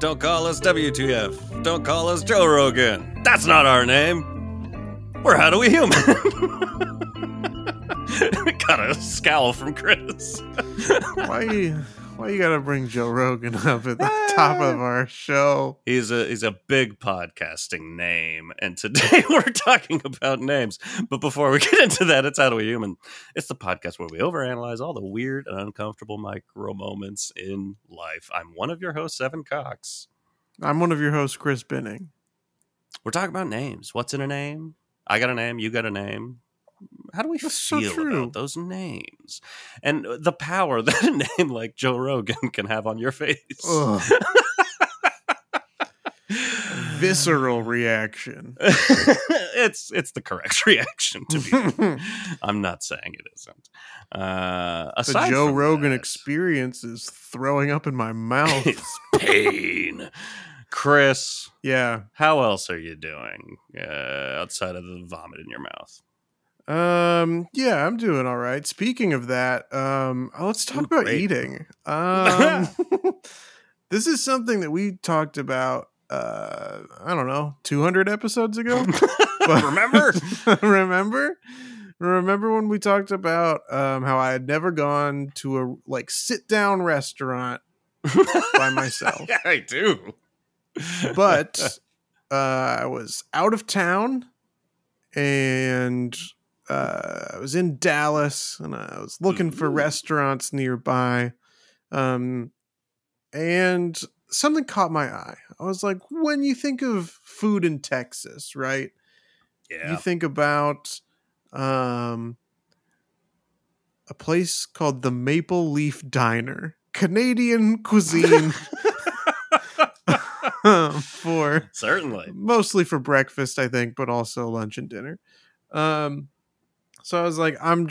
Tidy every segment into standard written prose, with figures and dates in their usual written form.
Don't call us WTF. Don't call us Joe Rogan. That's not our name. We're How Do We Human. Got a scowl from Chris. Why you gotta bring Joe Rogan up at the top of our show? He's a big podcasting name, and today we're talking about names. But before we get into that, it's How Do We Human. It's the podcast where we overanalyze all the weird and uncomfortable micro moments in life. I'm one of your hosts, Evan Cox. I'm one of your hosts, Chris Binning. We're talking about names. What's in a name? I got a name. You got a name. How do we feel about those names and the power that a name like Joe Rogan can have on your face? Visceral reaction. It's the correct reaction to be. I'm not saying it isn't. The Joe Rogan experience is throwing up in my mouth. It's pain. Chris. Yeah. How else are you doing outside of the vomit in your mouth? Yeah, I'm doing all right. Speaking of that, let's talk about eating. This is something that we talked about, I don't know, 200 episodes ago. Remember when we talked about, how I had never gone to a sit down restaurant by myself. Yeah, I do. But, I was out of town and I was in Dallas, and I was looking for restaurants nearby, and something caught my eye. I was like, when you think of food in Texas, right? Yeah. You think about a place called the Maple Leaf Diner, Canadian cuisine. Mostly for breakfast, I think, but also lunch and dinner. So I was like, I'm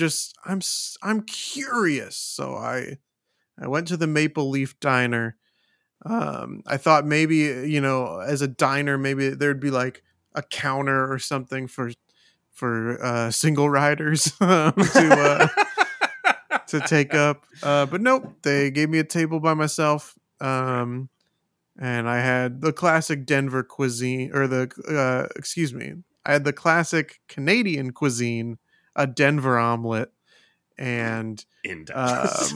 curious. So I went to the Maple Leaf Diner. I thought maybe, as a diner, maybe there'd be like a counter or something for single riders to take up. But nope, they gave me a table by myself. And I had the classic Denver cuisine I had the classic Canadian cuisine, a Denver omelet, and in Dallas.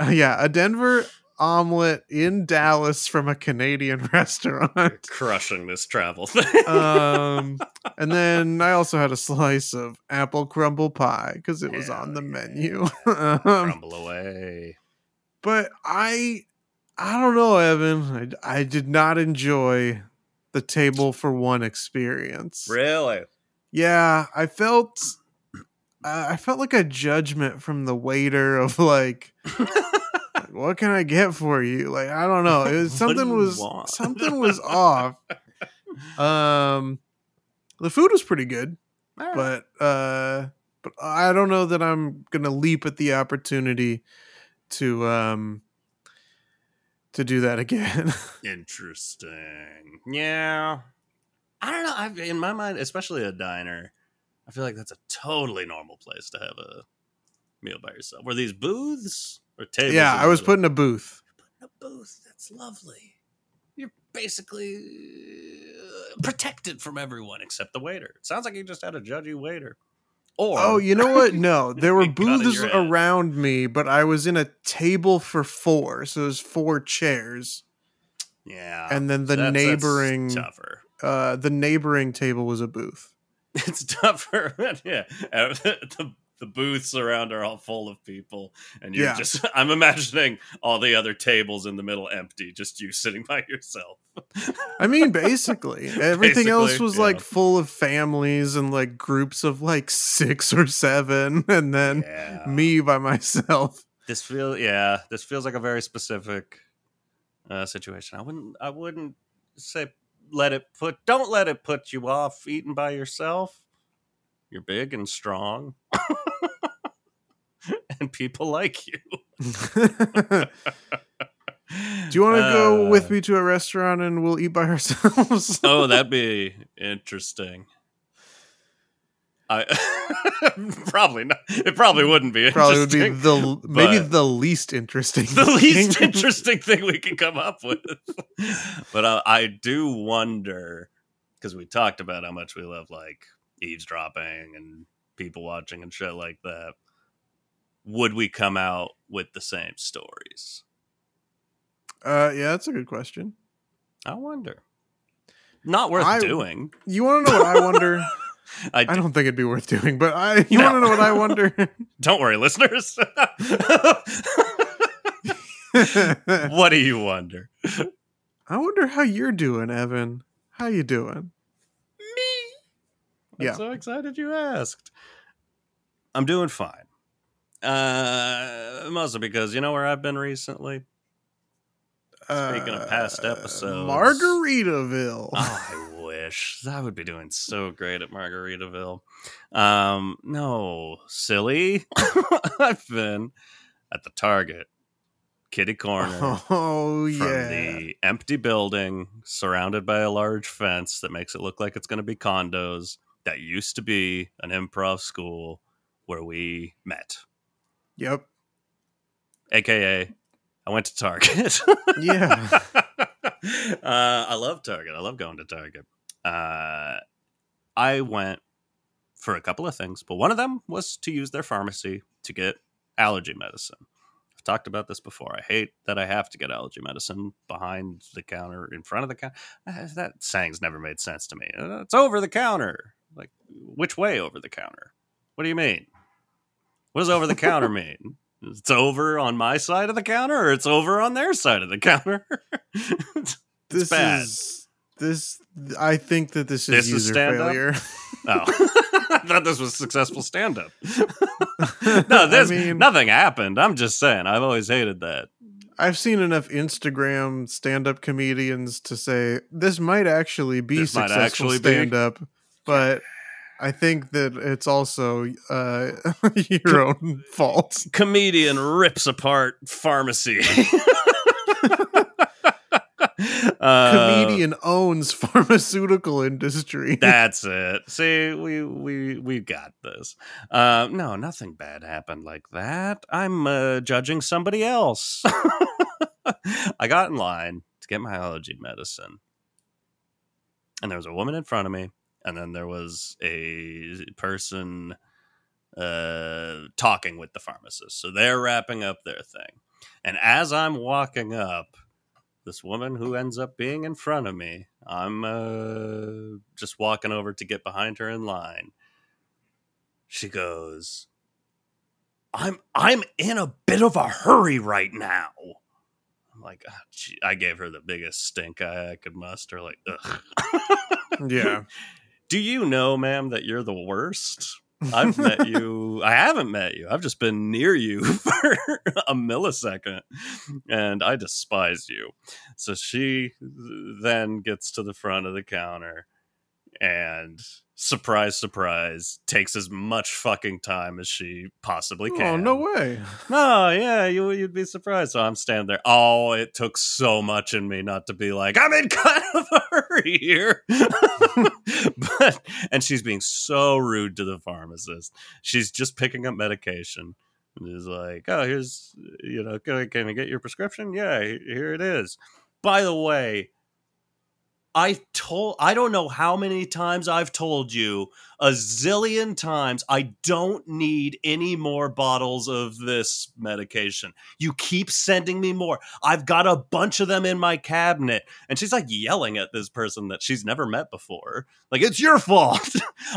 A Denver omelet in Dallas from a Canadian restaurant. You're crushing this travel thing. And then I also had a slice of apple crumble pie because it was on the menu. Crumble away. But I don't know, Evan. I did not enjoy the table for one experience. Really? Yeah, I felt like a judgment from the waiter of like what can I get for you? Like, I don't know. It was, something was off. The food was pretty good, but I don't know that I'm gonna leap at the opportunity to do that again. Interesting. Yeah. I don't know. In my mind, especially a diner, I feel like that's a totally normal place to have a meal by yourself. Were these booths or tables? Yeah, I was put in a booth. That's lovely. You're basically protected from everyone except the waiter. It sounds like you just had a judgy waiter. You know what? No, there were booths around me, but I was in a table for four, so it was four chairs. Yeah, and then the neighboring table was a booth. It's tougher. Yeah, the booths around are all full of people, and you're I'm imagining all the other tables in the middle empty, just you sitting by yourself. I mean, basically everything else was full of families and groups of 6 or 7, and then me by myself. This feels like a very specific situation. I wouldn't say don't let it put you off eating by yourself. You're big and strong, and people like you. Do you want to go with me to a restaurant and we'll eat by ourselves? Oh, that'd be interesting. Probably not. It probably wouldn't be. Probably would be the least interesting. The least interesting thing we can come up with. But I do wonder, because we talked about how much we love like eavesdropping and people watching and shit like that. Would we come out with the same stories? Yeah, that's a good question. I wonder. Not worth doing. You want to know what I wonder? I don't think it'd be worth doing, but you want to know what I wonder? Don't worry, listeners. What do you wonder? I wonder how you're doing, Evan. How you doing? Me? Yeah. I'm so excited you asked. I'm doing fine. Mostly because you know where I've been recently? Speaking of past episodes. Margaritaville. Oh, I wish. I would be doing so great at Margaritaville. No, silly. I've been at the Target kitty corner. Oh, yeah. From the empty building surrounded by a large fence that makes it look like it's going to be condos that used to be an improv school where we met. Yep. AKA, I went to Target. Yeah. I love Target. I love going to Target. I went for a couple of things, but one of them was to use their pharmacy to get allergy medicine. I've talked about this before. I hate that I have to get allergy medicine behind the counter, in front of the counter. That saying's never made sense to me. It's over the counter. Like, which way over the counter? What do you mean? What does over the counter mean? It's over on my side of the counter, or it's over on their side of the counter. This bad. I think that this is user failure. Oh, I thought this was successful stand-up. No, nothing happened. I'm just saying, I've always hated that. I've seen enough Instagram stand-up comedians to say this might actually be successful stand-up, but. I think that it's also your own fault. Comedian rips apart pharmacy. Comedian owns pharmaceutical industry. That's it. See, we got this. No, nothing bad happened like that. I'm judging somebody else. I got in line to get my allergy medicine. And there was a woman in front of me. And then there was a person talking with the pharmacist. So they're wrapping up their thing. And as I'm walking up, this woman who ends up being in front of me, I'm just walking over to get behind her in line. She goes, I'm in a bit of a hurry right now. I'm like, oh, gee. I gave her the biggest stink eye I could muster. Like, ugh. Yeah. Do you know, ma'am, that you're the worst? I've met you. I haven't met you. I've just been near you for a millisecond, and I despise you. So she then gets to the front of the counter and, surprise, surprise, takes as much fucking time as she possibly can. Oh, no way. No, yeah, you'd be surprised. So I'm standing there. Oh, it took so much in me not to be like, I'm in kind of a hurry here. And she's being so rude to the pharmacist. She's just picking up medication. And she's like, oh, here's, can I get your prescription? Yeah, here it is. By the way, I don't know how many times I've told you, a zillion times, I don't need any more bottles of this medication. You keep sending me more. I've got a bunch of them in my cabinet. And she's like yelling at this person that she's never met before. Like, it's your fault.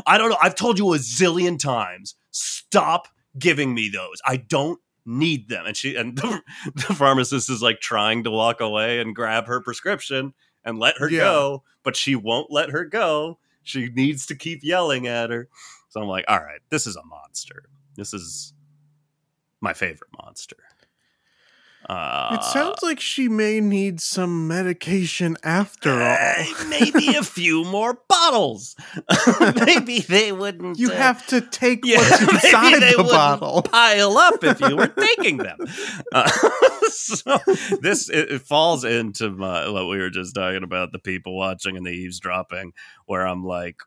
I don't know. I've told you a zillion times. Stop giving me those. I don't need them. And the pharmacist is like trying to walk away and grab her prescription and let her go, but she won't let her go. She needs to keep yelling at her. So I'm like, all right, this is a monster. This is my favorite monster. It sounds like she may need some medication after all. Maybe a few more bottles. Maybe they wouldn't. You have to take what's inside the bottle. Pile up if you were taking them. So this it falls into what we were just talking about, the people watching and the eavesdropping, where I'm like,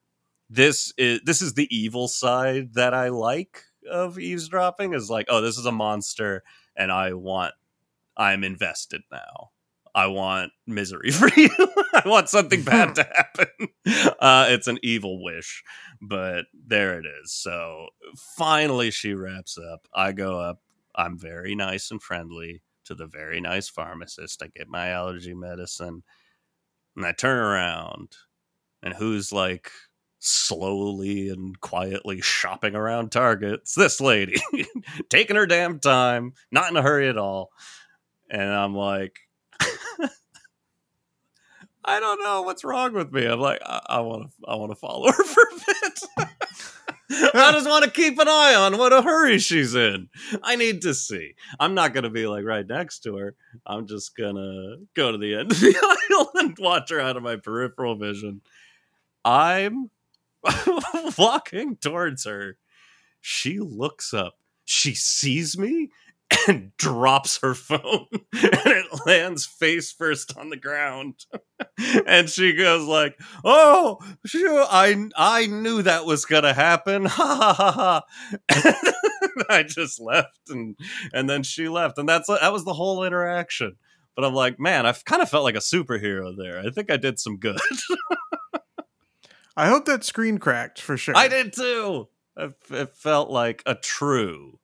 this is the evil side that I like of eavesdropping, is like, oh, this is a monster and I'm invested now. I want misery for you. I want something bad to happen. It's an evil wish, but there it is. So finally she wraps up. I go up. I'm very nice and friendly to the very nice pharmacist. I get my allergy medicine and I turn around, and who's like slowly and quietly shopping around Target? It's this lady taking her damn time, not in a hurry at all. And I'm like, I don't know what's wrong with me. I'm like, I want to follow her for a bit. I just want to keep an eye on what a hurry she's in. I need to see. I'm not going to be like right next to her. I'm just going to go to the end of the aisle and watch her out of my peripheral vision. I'm walking towards her. She looks up. She sees me and drops her phone, and it lands face first on the ground. And she goes like, "Oh, sure, I knew that was gonna happen." Ha ha ha! I just left, and then she left, and that was the whole interaction. But I'm like, man, I've kind of felt like a superhero there. I think I did some good. I hope that screen cracked for sure. I did too. It felt like a true.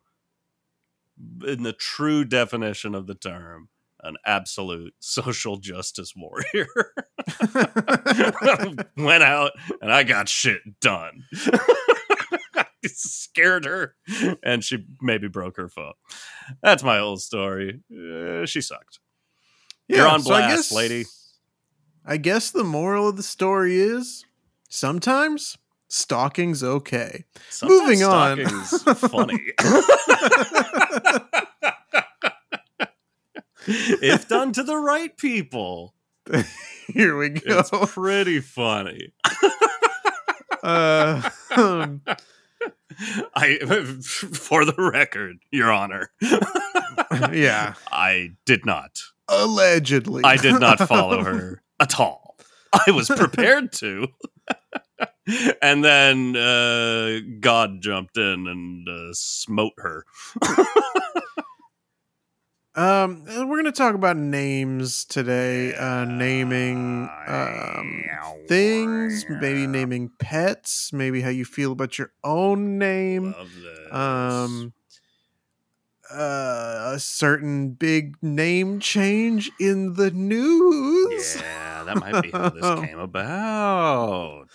In the true definition of the term, an absolute social justice warrior. Went out and I got shit done. I scared her, and she maybe broke her phone. That's my whole story. She sucked. Yeah, you're on blast, lady. I guess the moral of the story is sometimes stalking's okay. Sometimes moving stalking's on. Funny. If done to the right people. Here we go. It's pretty funny. For the record, Your Honor. Yeah. I did not. Allegedly. I did not follow her at all. I was prepared to. And then God jumped in and smote her. We're going to talk about names today. Naming things, maybe naming pets, maybe how you feel about your own name. Love this. A certain big name change in the news. Yeah, that might be how this came about.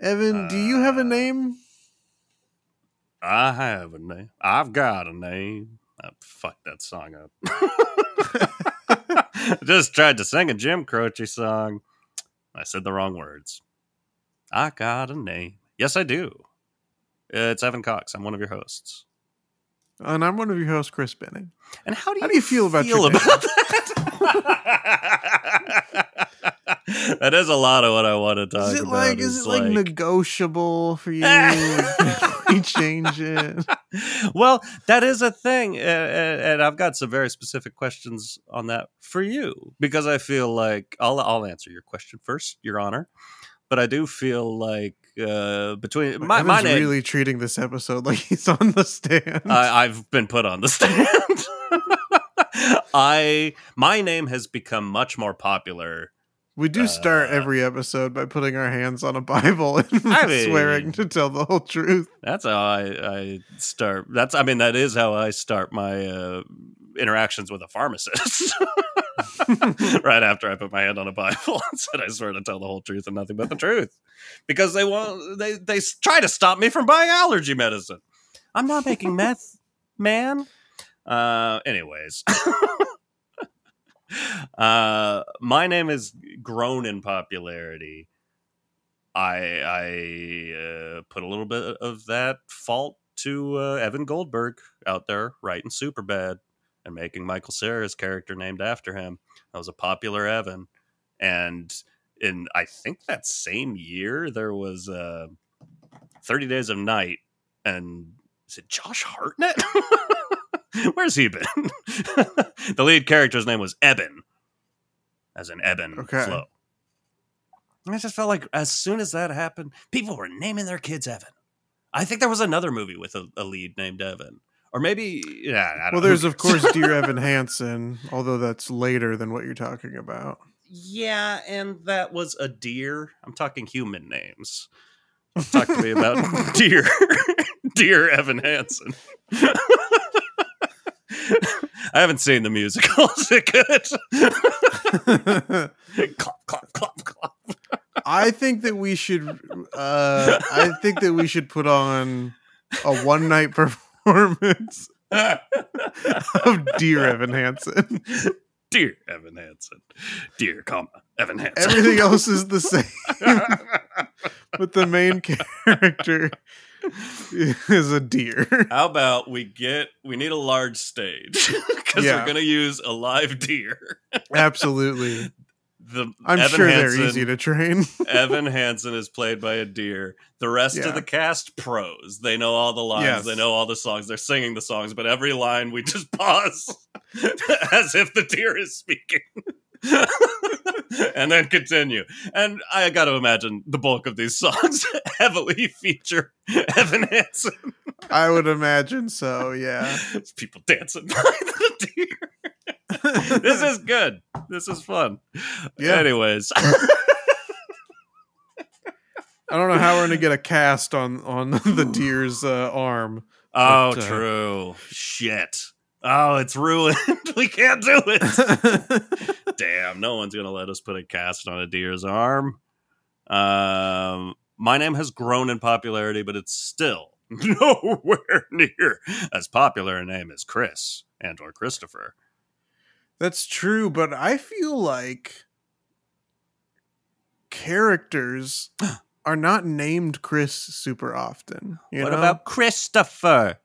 Evan, do you have a name? I have a name. I've got a name. I fucked that song up. Just tried to sing a Jim Croce song. I said the wrong words. I got a name. Yes, I do. It's Evan Cox. I'm one of your hosts. And I'm one of your hosts, Chris Binning. And how do you feel about that? That is a lot of what I want to talk about. Is it negotiable for you? We change it. Well, that is a thing. And I've got some very specific questions on that for you, because I feel like I'll answer your question first, Your Honor. But I do feel like between my name, really treating this episode like he's on the stand. I've been put on the stand. My name has become much more popular. We do start every episode by putting our hands on a Bible and swearing to tell the whole truth. That's how I start. That is how I start my interactions with a pharmacist. Right after I put my hand on a Bible and said I swear to tell the whole truth and nothing but the truth, because they try to stop me from buying allergy medicine. I'm not making meth, man. Anyways, my name has grown in popularity. I put a little bit of that fault to Evan Goldberg out there writing Superbad and making Michael Cera's character named after him. That was a popular Evan. And in, I think that same year, there was 30 Days of Night. And is it Josh Hartnett? Where's he been? The lead character's name was Eben. As in Eben Flow. And I just felt like as soon as that happened, people were naming their kids Evan. I think there was another movie with a lead named Evan. Or maybe, yeah, I don't know. Well, there's, of course, Dear Evan Hansen, although that's later than what you're talking about. Yeah, and that was a deer. I'm talking human names. Don't talk to me about deer. Dear Evan Hansen. I haven't seen the musical. Is it good? Clop, clop, clop, clop. I think that we should put on a one night performance of Dear Evan Hansen. Dear Evan Hansen. Dear, Evan Hansen. Everything else is the same. But the main character is a deer. How about we need a large stage because we're going to use a live deer. Absolutely. I'm sure they're easy to train. Evan Hansen is played by a deer. The rest of the cast pros. They know all the lines. Yes. They know all the songs. They're singing the songs, but every line we just pause as if the deer is speaking. And then continue. And I got to imagine the bulk of these songs heavily feature Evan Hansen. I would imagine so, yeah. There's people dancing by the deer. This is good. This is fun. Yeah. Anyways. I don't know how we're going to get a cast on the deer's arm. Oh, but, true. Shit. Oh, it's ruined. We can't do it. Damn, no one's going to let us put a cast on a deer's arm. My name has grown in popularity, but it's still nowhere near as popular a name as Chris and or Christopher. That's true, but I feel like characters are not named Chris super often. What about Christopher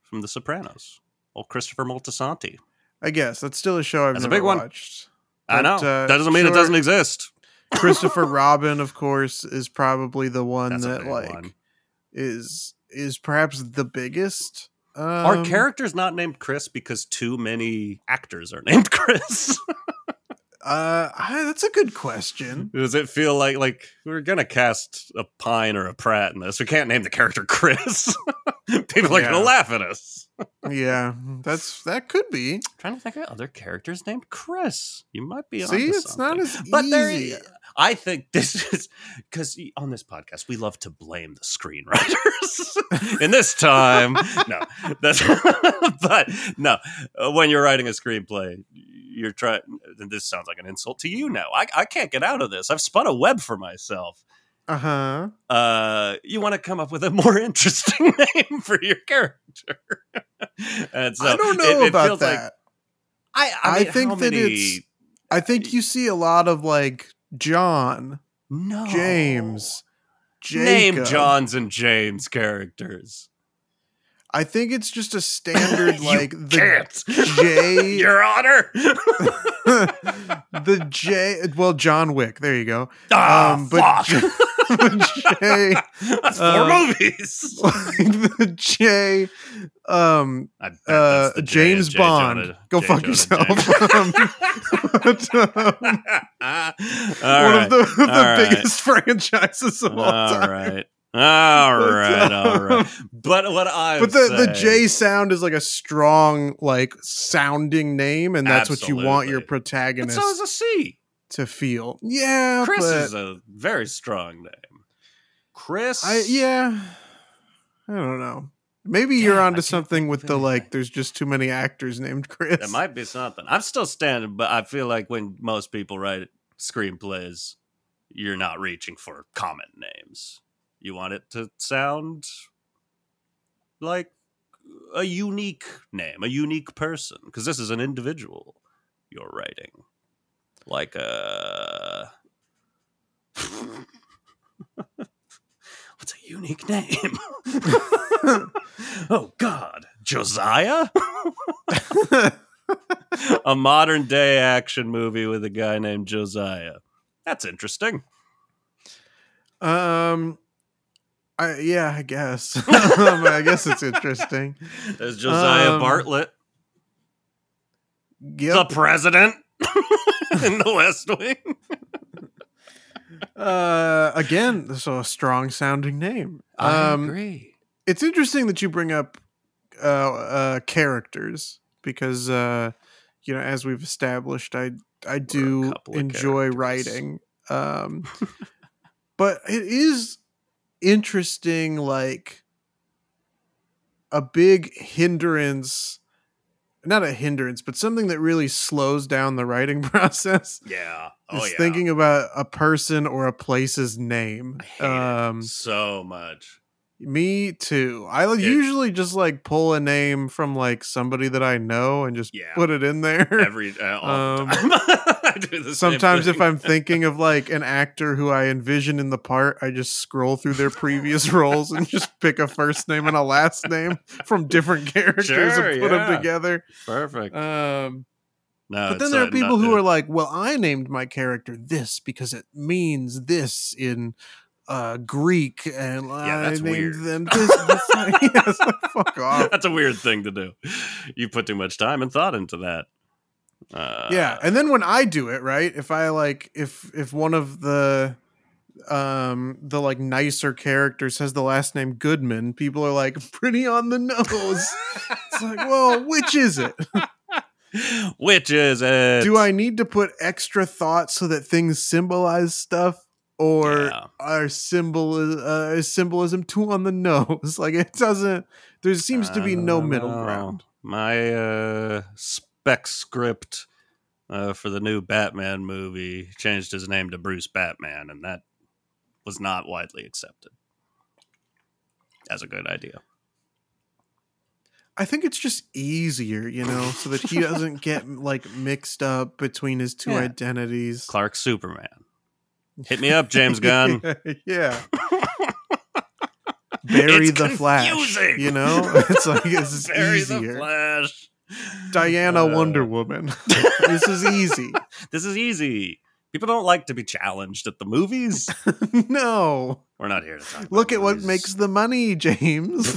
from The Sopranos? Old Christopher Moltisanti. I guess. That's still a show I've never watched. But, I know. That doesn't mean it doesn't exist. Christopher Robin, of course, is probably the one is perhaps the biggest. Our character's not named Chris because too many actors are named Chris. That's a good question. Does it feel like we're gonna cast a Pine or a Pratt in this? We can't name the character Chris. People are gonna laugh at us. Yeah, that could be. I'm trying to think of other characters named Chris. You might be onto something. See, it's not as easy. I think this is because on this podcast we love to blame the screenwriters. In this time, when you're writing a screenplay, you're trying. This sounds like an insult to you now. I can't get out of this. I've spun a web for myself. Uh-huh. You want to come up with a more interesting name for your character. And so I don't know about that. Like, I think you see a lot of like John, James, Jacob. Name Johns and James characters. I think it's just a standard like the can't. J, Your Honor. The J, well, John Wick. There you go. Fuck. The J. That's four movies. Like the J. I bet that's the James J, Bond. Jonah, go J, fuck Jonah yourself. One of the biggest franchises of all time. All right. All right. But what I the J sound is like a strong, like sounding name, and that's what you want your protagonist. But so is a C to feel. Yeah, Chris is a very strong name. Chris, I don't know. Maybe you're onto something with the like. There's just too many actors named Chris. There might be something. I'm still standing, but I feel like when most people write screenplays, you're not reaching for common names. You want it to sound like a unique name, a unique person, because this is an individual you're writing. Like a... What's a unique name? Oh, God. Josiah? A modern day action movie with a guy named Josiah. That's interesting. I guess. I guess it's interesting. There's Josiah Bartlett, the president in the West Wing. Again, so a strong sounding name. I agree. It's interesting that you bring up characters because, you know, as we've established, I do enjoy writing. But it is interesting, like a big hindrance, not a hindrance, but something that really slows down the writing process. Yeah. Oh, yeah. Thinking about a person or a place's name. I hate it so much. Me too. I usually just like pull a name from like somebody that I know and just put it in there. Every time. I do the sometimes same thing. If I'm thinking of like an actor who I envision in the part, I just scroll through their previous roles and just pick a first name and a last name from different characters and put them together. Perfect. No, but then there are people who are like, well, I named my character this because it means this in Greek, and that's I named weird. Them this. Yes, fuck off. That's a weird thing to do. You put too much time and thought into that. And then when I do it, right? If I like, if one of the like nicer characters has the last name Goodman, people are like, pretty on the nose. It's like, well, which is it? Which is it? Do I need to put extra thought so that things symbolize stuff? Or our symbolism too on the nose? Like it doesn't. There seems to be no middle ground. My spec script for the new Batman movie changed his name to Bruce Batman, and that was not widely accepted as a good idea. I think it's just easier, you know, so that he doesn't get like mixed up between his two identities. Clark Superman. Hit me up, James Gunn. Yeah. Bury it's the confusing. Flash. You know? It's like, this is easier. Bury the Flash. Diana Wonder Woman. This is easy. This is easy. People don't like to be challenged at the movies. No. We're not here to talk about Look at movies. What makes the money, James.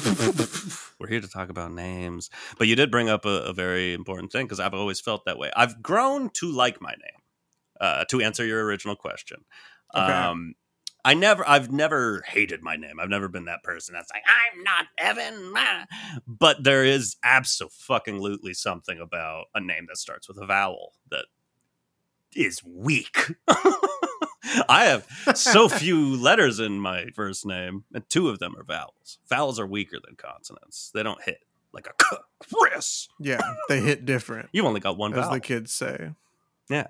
We're here to talk about names. But you did bring up a very important thing, because I've always felt that way. I've grown to like my name. To answer your original question, okay. I've never hated my name. I've never been that person that's like, I'm not Evan. But there is abso-fucking-lutely something about a name that starts with a vowel that is weak. I have so few letters in my first name, and two of them are vowels. Vowels are weaker than consonants. They don't hit like a Chris. Yeah, they hit different. You only got one vowel. As the kids say. Yeah.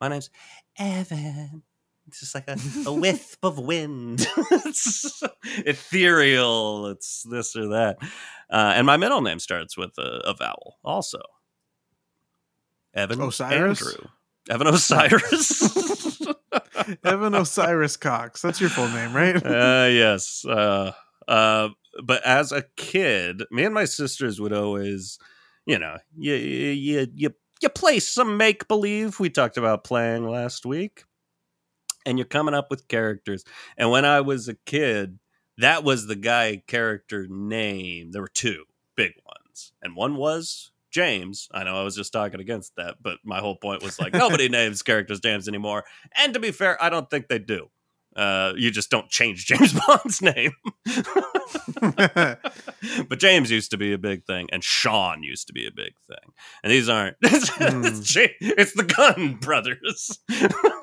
My name's Evan. It's just like a whiff of wind. It's ethereal. It's this or that. And my middle name starts with a vowel also. Evan Osiris? Andrew. Evan Osiris. Evan Osiris Cox. That's your full name, right? Yes. But as a kid, me and my sisters would always, you know, you play some make-believe. We talked about playing last week. And you're coming up with characters. And when I was a kid, that was the guy character name. There were two big ones. And one was James. I know I was just talking against that, but my whole point was like, nobody names characters James anymore. And to be fair, I don't think they do. You just don't change James Bond's name. But James used to be a big thing, and Sean used to be a big thing. And these aren't. It's the Gunn brothers.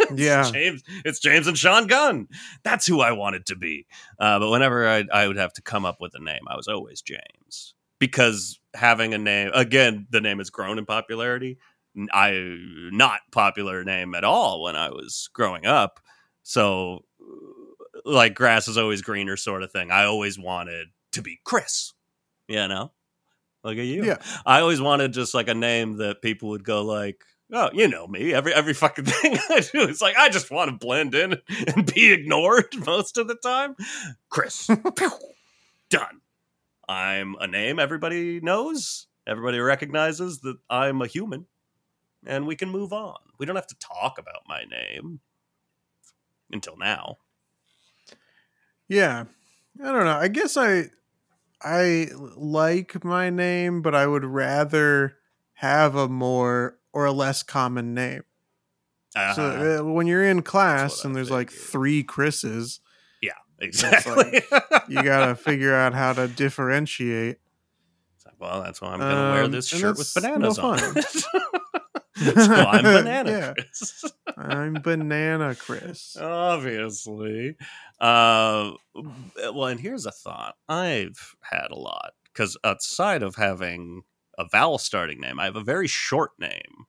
It's James and Sean Gunn. That's who I wanted to be. But whenever I would have to come up with a name, I was always James. Because having a name, again, the name has grown in popularity. Not popular name at all when I was growing up. So, like, grass is always greener sort of thing. I always wanted to be Chris, you know? Look at you. Yeah. I always wanted just, like, a name that people would go, like, oh, you know me. Every fucking thing I do, it's like, I just want to blend in and be ignored most of the time. Chris. Done. I'm a name everybody knows. Everybody recognizes that I'm a human. And we can move on. We don't have to talk about my name. Until now. Yeah. I don't know. I guess I like my name, but I would rather have a more or a less common name. So when you're in class and there's like three Chris's. Yeah, exactly. Like, you got to figure out how to differentiate. Well, that's why I'm going to wear this shirt with bananas on it. So I'm Banana Chris. I'm Banana Chris. Obviously. Well, and here's a thought. I've had a lot. Because outside of having a vowel starting name, I have a very short name.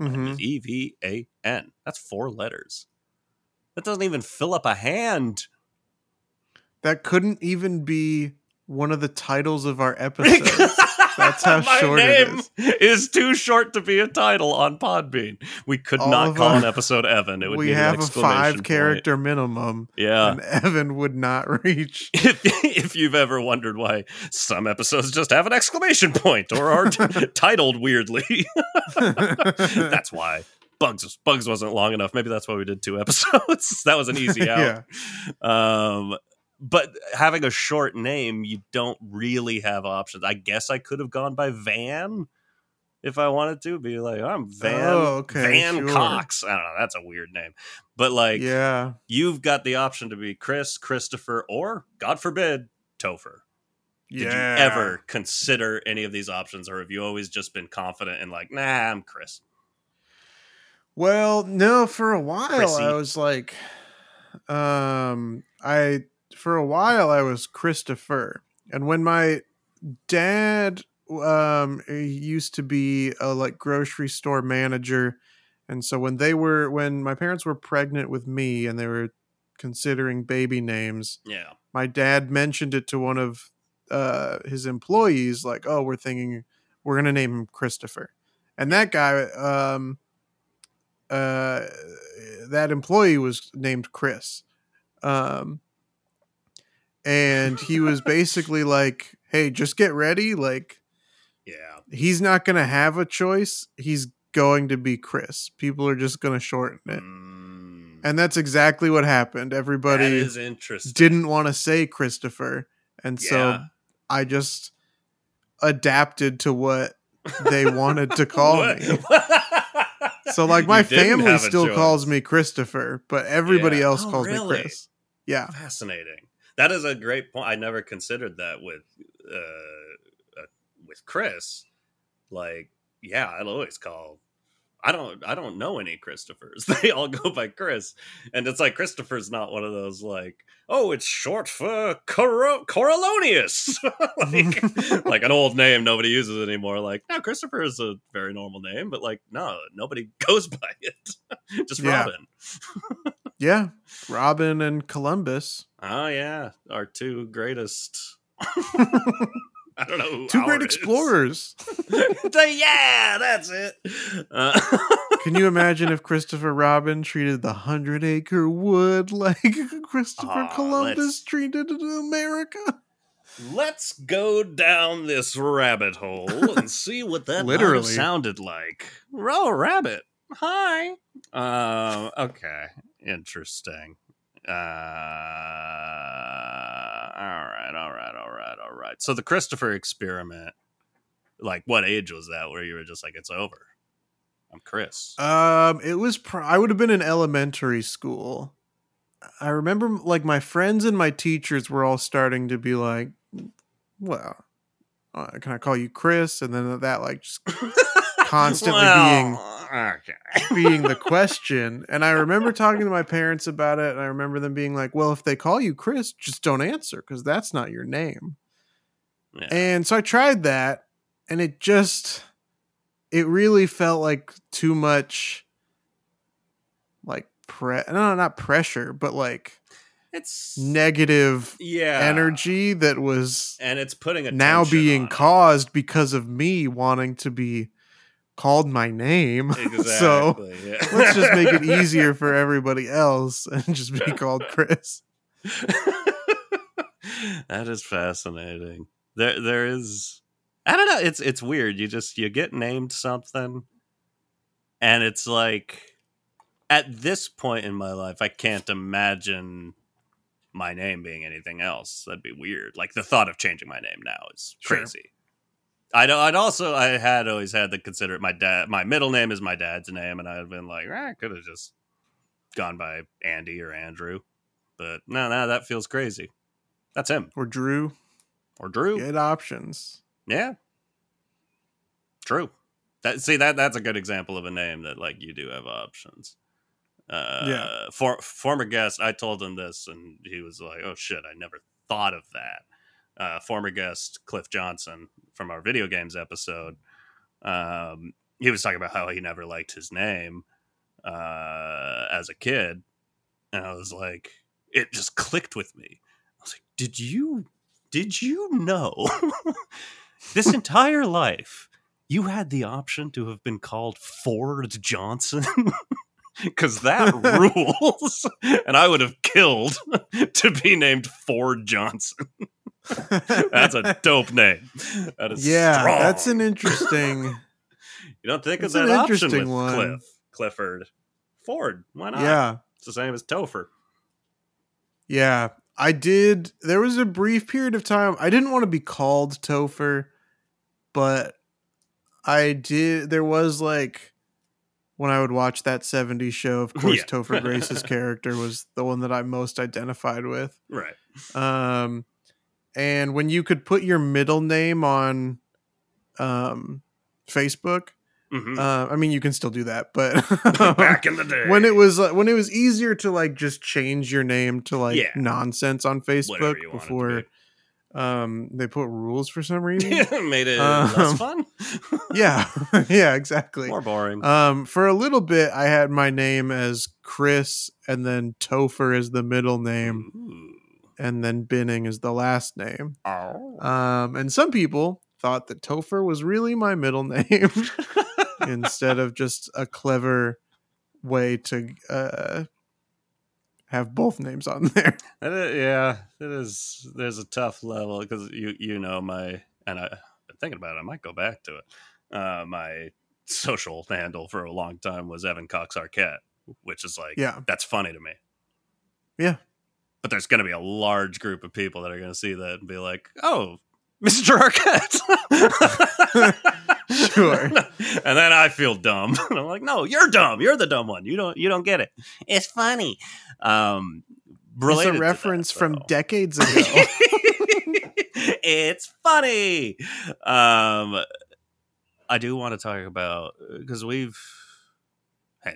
Mm-hmm. Evan. That's four letters. That doesn't even fill up a hand. That couldn't even be one of the titles of our episodes. That's how short it is. My name is too short to be a title on Podbean. We could not call an episode Evan. It would be an exclamation point. We have a 5-character minimum. Yeah. And Evan would not reach. If you've ever wondered why some episodes just have an exclamation point or are titled weirdly. That's why. Bugs wasn't long enough. Maybe that's why we did 2 episodes. That was an easy out. Yeah. But having a short name, you don't really have options. I guess I could have gone by Van if I wanted to. Be like, I'm Van, Van Cox. I don't know. That's a weird name. But like, yeah, you've got the option to be Chris, Christopher, or God forbid, Topher. Did you ever consider any of these options, or have you always just been confident and like, nah, I'm Chris? Well, no, for a while Chrissy. I was like, for a while, I was Christopher. And when my dad used to be a like grocery store manager, and so when my parents were pregnant with me and they were considering baby names, my dad mentioned it to one of his employees, like, oh, we're going to name him Christopher. And that guy, that employee was named Chris. And he was basically like, hey, just get ready. Like, he's not going to have a choice. He's going to be Chris. People are just going to shorten it. Mm. And that's exactly what happened. Everybody didn't want to say Christopher. And so I just adapted to what they wanted to call me. So like my family still calls me Christopher, but everybody else calls me Chris. Yeah. Fascinating. That is a great point. I never considered that with Chris. Like, yeah, I'll always call. I don't know any Christophers. They all go by Chris, and it's like Christopher's not one of those like, oh, it's short for Corallonius, like an old name nobody uses anymore. Like, no, Christopher is a very normal name, but like, no, nobody goes by it. Just Robin. Yeah, Robin and Columbus. Oh, yeah. Our two greatest. I don't know who. Two great explorers. Yeah, that's it. Can you imagine if Christopher Robin treated the 100-acre wood like Christopher Columbus treated America? Let's go down this rabbit hole and see what that literally sounded like. Oh, rabbit. Hi. Okay. Interesting. All right. So the Christopher experiment, like what age was that where you were just like, it's over? I'm Chris. It was, I would have been in elementary school. I remember like my friends and my teachers were all starting to be like, well, can I call you Chris? And then that like just constantly being the question. And I remember talking to my parents about it, and I remember them being like, well, if they call you Chris, just don't answer because that's not your name. Yeah. And so I tried that, and it really felt like too much like not pressure, but like it's negative energy that was, and it's putting now being caused because of me wanting to be called my name. Exactly. So let's just make it easier for everybody else and just be called Chris. That is fascinating. There is, I don't know. It's weird. You get named something, and it's like at this point in my life, I can't imagine my name being anything else. That'd be weird. Like the thought of changing my name now is crazy. I had always had to consider it. My middle name is my dad's name, and I've been like, I could have just gone by Andy or Andrew, but no, that feels crazy. That's him or Drew or Drew. Good options. Yeah, true. That's a good example of a name that like you do have options. Yeah. Former guest, I told him this, and he was like, "Oh shit, I never thought of that." Former guest Cliff Johnson from our video games episode, he was talking about how he never liked his name as a kid, and I was like, it just clicked with me. I was like, did you know this entire life you had the option to have been called Ford Johnson? Because that rules, and I would have killed to be named Ford Johnson. That's a dope name. That is strong. That's an interesting. You don't think of that option with one. Clifford. Ford. Why not? Yeah. It's the same as Topher. Yeah. I did. There was a brief period of time. I didn't want to be called Topher, but I did. There was like when I would watch that 70s show, of course, yeah. Topher Grace's character was the one that I most identified with. Right. And when you could put your middle name on Facebook, mm-hmm. I mean, you can still do that, but back in the day, when it was easier to like just change your name to like nonsense on Facebook before they put rules for some reason, made it less fun. yeah, exactly. More boring. For a little bit, I had my name as Chris, and then Topher as the middle name. Ooh. And then Binning is the last name. Oh. And some people thought that Topher was really my middle name instead of just a clever way to have both names on there. Yeah, it is. There's a tough level because you know my, and I'm thinking about it, I might go back to it. My social handle for a long time was Evan Cox Arquette, which is like, that's funny to me. Yeah. But there's going to be a large group of people that are going to see that and be like, "Oh, Mr. Arquette." Sure. And then I feel dumb. And I'm like, "No, you're dumb. You're the dumb one. You don't get it. It's funny." It's a reference from decades ago. It's funny. I do want to talk about, because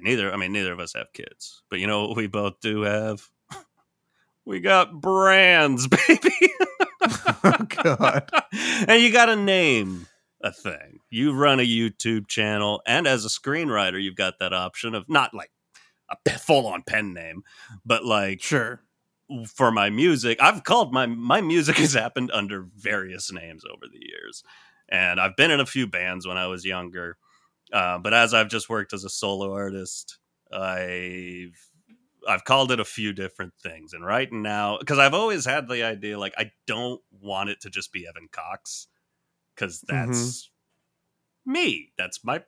neither of us have kids, but you know what we both do have? We got brands, baby. Oh, God. And you got to name a thing. You run a YouTube channel, and as a screenwriter, you've got that option of not like a full-on pen name, but like, sure. For my music, I've called my music has happened under various names over the years, and I've been in a few bands when I was younger, but as I've just worked as a solo artist, I've called it a few different things. And right now, because I've always had the idea, like, I don't want it to just be Evan Cox, because that's me. That's my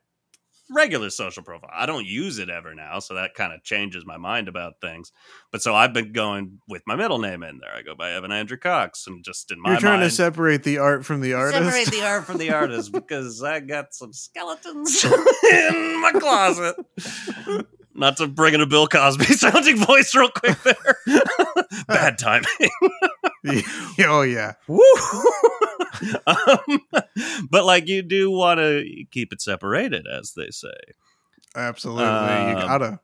regular social profile. I don't use it ever now, so that kind of changes my mind about things. But so I've been going with my middle name in there. I go by Evan Andrew Cox, and just in my mind... You're trying to separate the art from the artist? Separate the art from the artist, because I got some skeletons in my closet. Not to bring in a Bill Cosby sounding voice real quick there. Bad timing. Oh, yeah. Woo! But like, you do want to keep it separated, as they say. Absolutely. You gotta.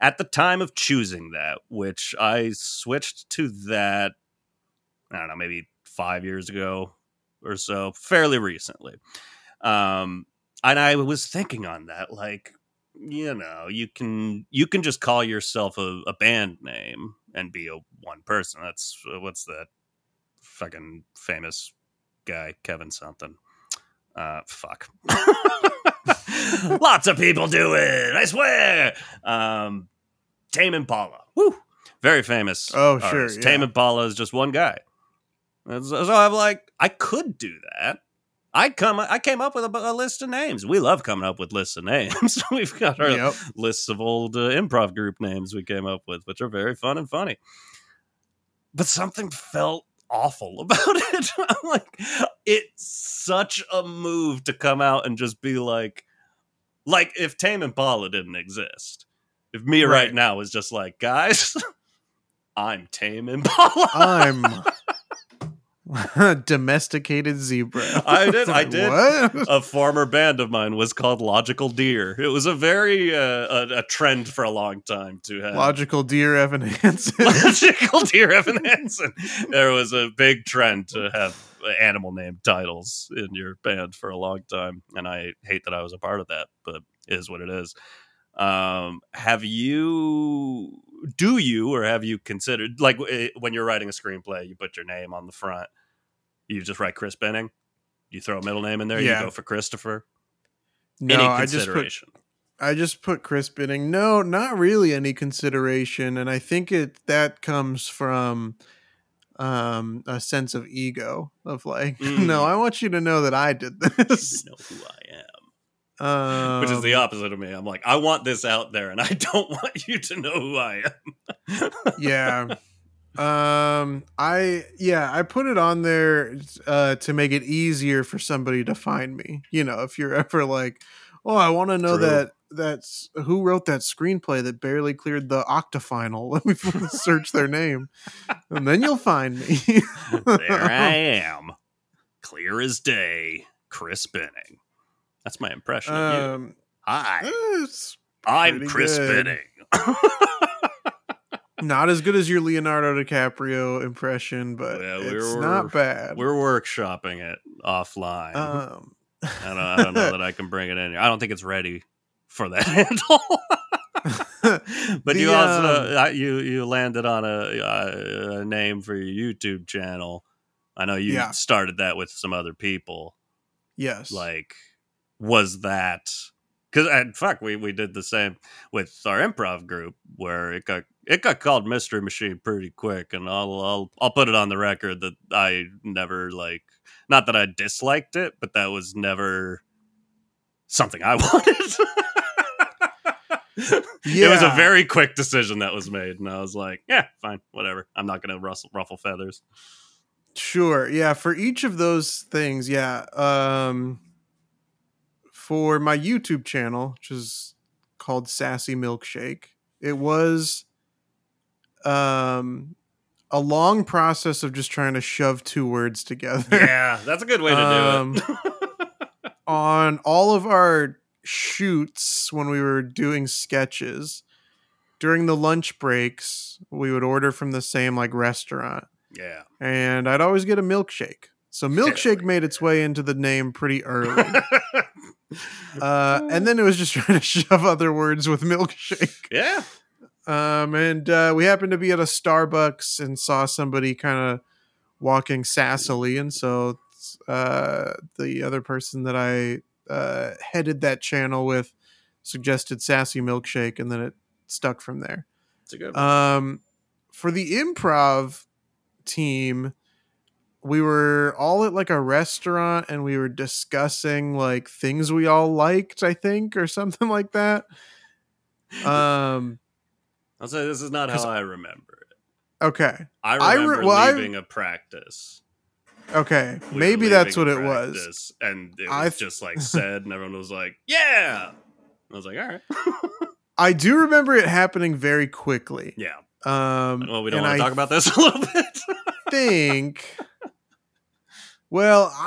At the time of choosing that, which I switched to that, I don't know, maybe 5 years ago or so, fairly recently. And I was thinking on that, like, you know, you can just call yourself a band name and be a one person. That's what's that fucking famous guy, Kevin something. Fuck. Lots of people do it, I swear. Tame Impala. Woo. Very famous. Oh, sure. Yeah. Tame Impala is just one guy. And so I'm like, I could do that. I came up with a list of names. We love coming up with lists of names. We've got our lists of old improv group names we came up with, which are very fun and funny. But something felt awful about it. I'm like, it's such a move to come out and just be like if Tame Impala didn't exist, if me right now is just like, guys, I'm Tame Impala. I'm domesticated zebra. I did. What? A former band of mine was called Logical Deer. It was a very a trend for a long time to have Logical Deer Evan Hansen. Logical Deer Evan Hansen. There was a big trend to have animal name titles in your band for a long time, and I hate that I was a part of that, but it is what it is. Have you considered, like, when you're writing a screenplay, you put your name on the front, you just write Chris Binning, you throw a middle name in there, you go for Christopher? No, any consideration? I just put Chris Binning. No, not really any consideration. And I think that comes from a sense of ego of like, no, I want you to know that I did this. You know who I am. Which is the opposite of me. I'm like, I want this out there, and I don't want you to know who I am. I put it on there to make it easier for somebody to find me. You know, if you're ever like, oh, I want to know that's who wrote that screenplay that barely cleared the Octafinal. Let me search their name, and then you'll find me. There I am, clear as day, Chris Binning. That's my impression of you. Hi, I'm Chris Binning. Not as good as your Leonardo DiCaprio impression, but it's not bad. We're workshopping it offline. I don't know that I can bring it in here. I don't think it's ready for that handle. But you also you landed on a name for your YouTube channel. I know you started that with some other people. Yes, like. Was that because we did the same with our improv group where it got called Mystery Machine pretty quick, and I'll put it on the record that I never, like, not that I disliked it, but that was never something I wanted. It was a very quick decision that was made, and I was like, yeah, fine, whatever, I'm not gonna ruffle feathers. Sure. Yeah, for each of those things. For my YouTube channel, which is called Sassy Milkshake, it was a long process of just trying to shove two words together. Yeah, that's a good way to do it. On all of our shoots, when we were doing sketches, during the lunch breaks, we would order from the same restaurant. Yeah. And I'd always get a milkshake. So Milkshake made its way into the name pretty early. And then it was just trying to shove other words with milkshake. Yeah. And we happened to be at a Starbucks and saw somebody kind of walking sassily. And so the other person that I headed that channel with suggested Sassy Milkshake, and then it stuck from there. It's a good one. For the improv team, we were all at a restaurant, and we were discussing things we all liked, I think, or something like that. I'll say this is not how I remember it. Okay. I remember leaving a practice. Okay. Maybe that's what it was. And it was just said, and everyone was like, yeah. I was like, all right. I do remember it happening very quickly. Yeah. Well, we don't want to talk about this a little bit.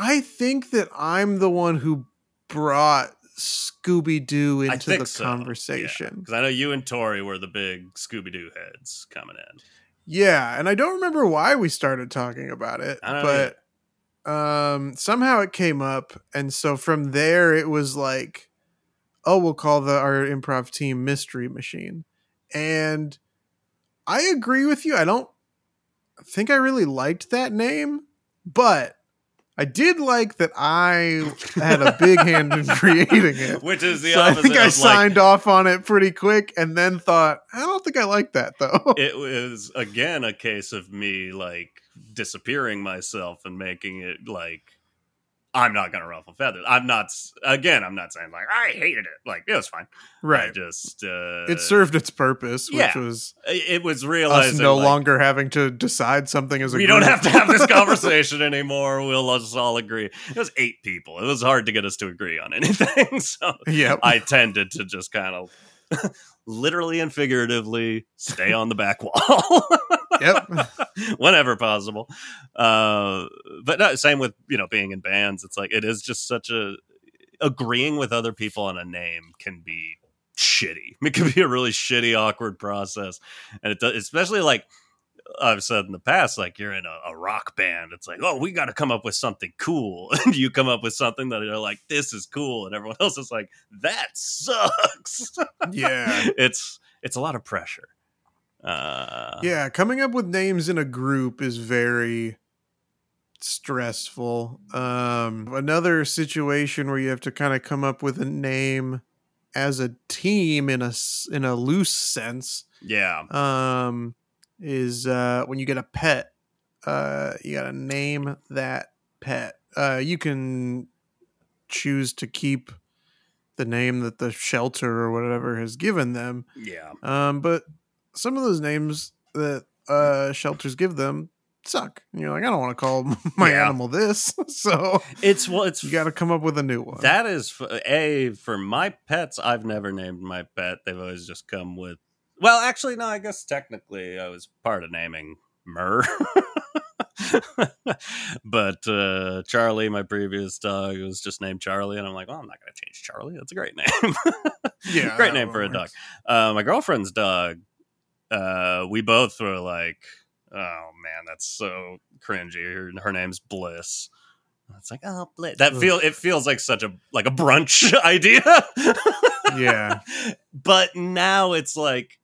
I think that I'm the one who brought Scooby-Doo into the conversation. Because I know you and Tori were the big Scooby-Doo heads coming in. Yeah, and I don't remember why we started talking about it, but somehow it came up. And so from there, it was like, oh, we'll call our improv team Mystery Machine. And I agree with you. I don't think I really liked that name, but I did like that I had a big hand in creating it, which is the opposite. I think I signed off on it pretty quick, and then thought, I don't think I like that though. It was again a case of me disappearing myself and making it I'm not going to ruffle feathers. I'm not saying like, I hated it. Like, it was fine. Right. It served its purpose, which was... It was realizing... Us no like, longer having to decide something as a group. We don't have to have this conversation anymore. We'll just all agree. It was 8 people. It was hard to get us to agree on anything. So I tended to just kind of... literally and figuratively stay on the back wall whenever possible. But no, same with, being in bands. It's like, it is just such a agreeing with other people on a name can be shitty. It can be a really shitty, awkward process. And it does, especially like I've said in the past, like you're in a rock band. It's like, oh, we got to come up with something cool. And you come up with something that you're like, this is cool. And everyone else is like, that sucks. Yeah. It's a lot of pressure. Coming up with names in a group is very stressful. Another situation where you have to kind of come up with a name as a team in a loose sense. Yeah. Is when you get a pet, you gotta name that pet. You can choose to keep the name that the shelter or whatever has given them. Yeah. But some of those names that shelters give them suck. And you're like, I don't want to call my animal this. So it's you gotta come up with a new one. That is for my pets. I've never named my pet. They've always just come with. Well, actually, no, I guess technically I was part of naming Mer. But Charlie, my previous dog, was just named Charlie. And I'm like, well, I'm not going to change Charlie. That's a great name. Great name for a dog. My girlfriend's dog, we both were like, oh, man, that's so cringy. Her name's Bliss. It's like, oh, Bliss. It feels like such a brunch idea. Yeah. But now it's like...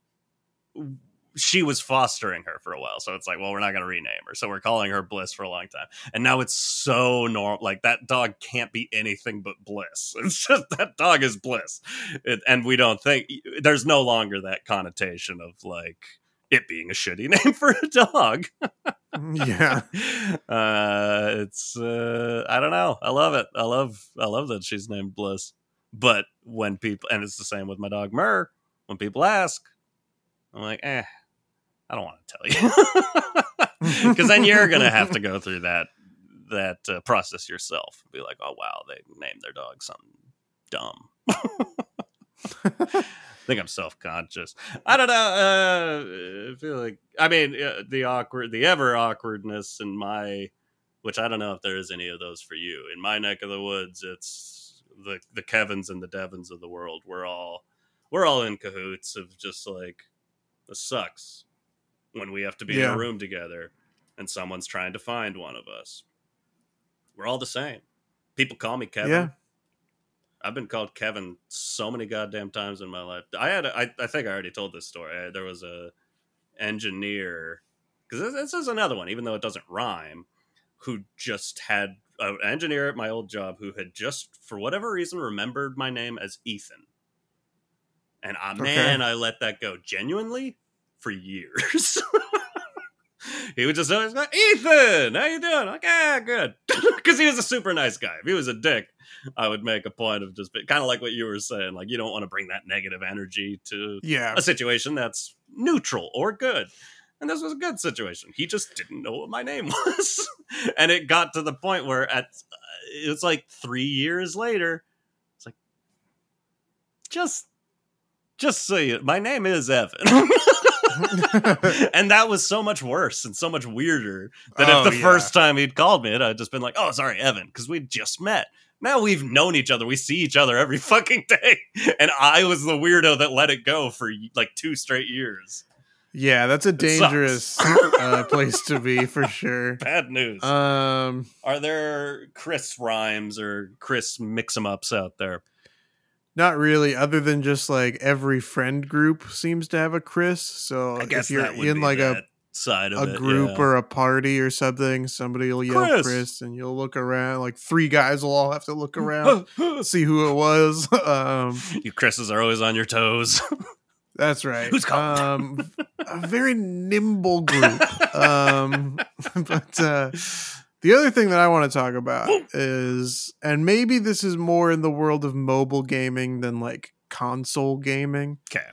she was fostering her for a while, so it's like, well, we're not going to rename her, so we're calling her Bliss for a long time. And now it's so normal, like that dog can't be anything but Bliss. It's just that dog is Bliss, and we don't think there's no longer that connotation of like it being a shitty name for a dog. I don't know. I love it. I love that she's named Bliss. But when people, and it's the same with my dog Mer, when people ask, I'm like, I don't want to tell you, because then you're going to have to go through that process yourself and be like, oh, wow, they named their dog something dumb. I think I'm self-conscious. I don't know. I feel like, the ever awkwardness in my, which I don't know if there is any of those for you. In my neck of the woods, it's the Kevins and the Devins of the world. We're all in cahoots of just like, this sucks when we have to be in a room together and someone's trying to find one of us. We're all the same. People call me Kevin. Yeah. I've been called Kevin so many goddamn times in my life. I think I already told this story. There was a engineer, because this is another one, even though it doesn't rhyme, who just had an engineer at my old job who had just, for whatever reason, remembered my name as Ethan. And I let that go genuinely for years. He would just always go, Ethan, how you doing? Like, good. Because he was a super nice guy. If he was a dick, I would make a point of just kind of like what you were saying. Like, you don't want to bring that negative energy to a situation that's neutral or good. And this was a good situation. He just didn't know what my name was. And it got to the point where it's like 3 years later, it's like, just so you, my name is Evan. And that was so much worse and so much weirder than if the first time he'd called me, I'd just been like, oh, sorry, Evan, because we just met. Now we've known each other. We see each other every fucking day. And I was the weirdo that let it go for like 2 straight years. Yeah, that's a dangerous place to be for sure. Bad news. Are there Chris rhymes or Chris mix-em-ups out there? Not really, other than just like every friend group seems to have a Chris. So I guess if you're in like a group or a party or something, somebody will yell Chris and you'll look around. Like 3 guys will all have to look around, see who it was. You Chris's are always on your toes. That's right. Who's called? A very nimble group. But The other thing that I want to talk about is, and maybe this is more in the world of mobile gaming than like console gaming. Okay.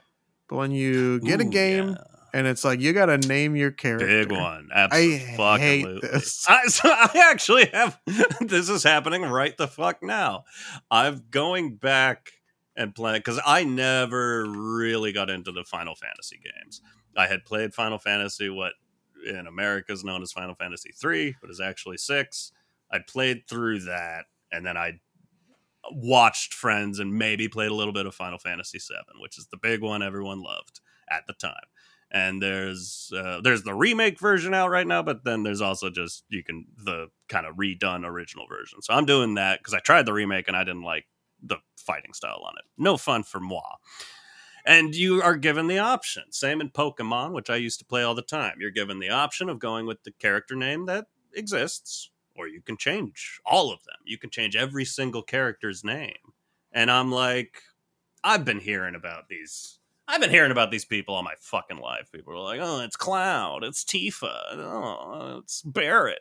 But when you get a game and it's like, you got to name your character. Big one. Absolutely. I hate this. I actually have, this is happening right the fuck now. I'm going back and playing, because I never really got into the Final Fantasy games. I had played Final Fantasy, what in America is known as Final Fantasy 3, but is actually 6. I played through that, and then I watched friends and maybe played a little bit of Final Fantasy 7, which is the big one everyone loved at the time. And there's the remake version out right now, but then there's also just the kind of redone original version. So I'm doing that because I tried the remake and I didn't like the fighting style on it. No fun for moi. And you are given the option. Same in Pokemon, which I used to play all the time. You're given the option of going with the character name that exists, or you can change all of them. You can change every single character's name. And I'm like, I've been hearing about these people all my fucking life. People are like, oh, it's Cloud, it's Tifa, oh, it's Barret.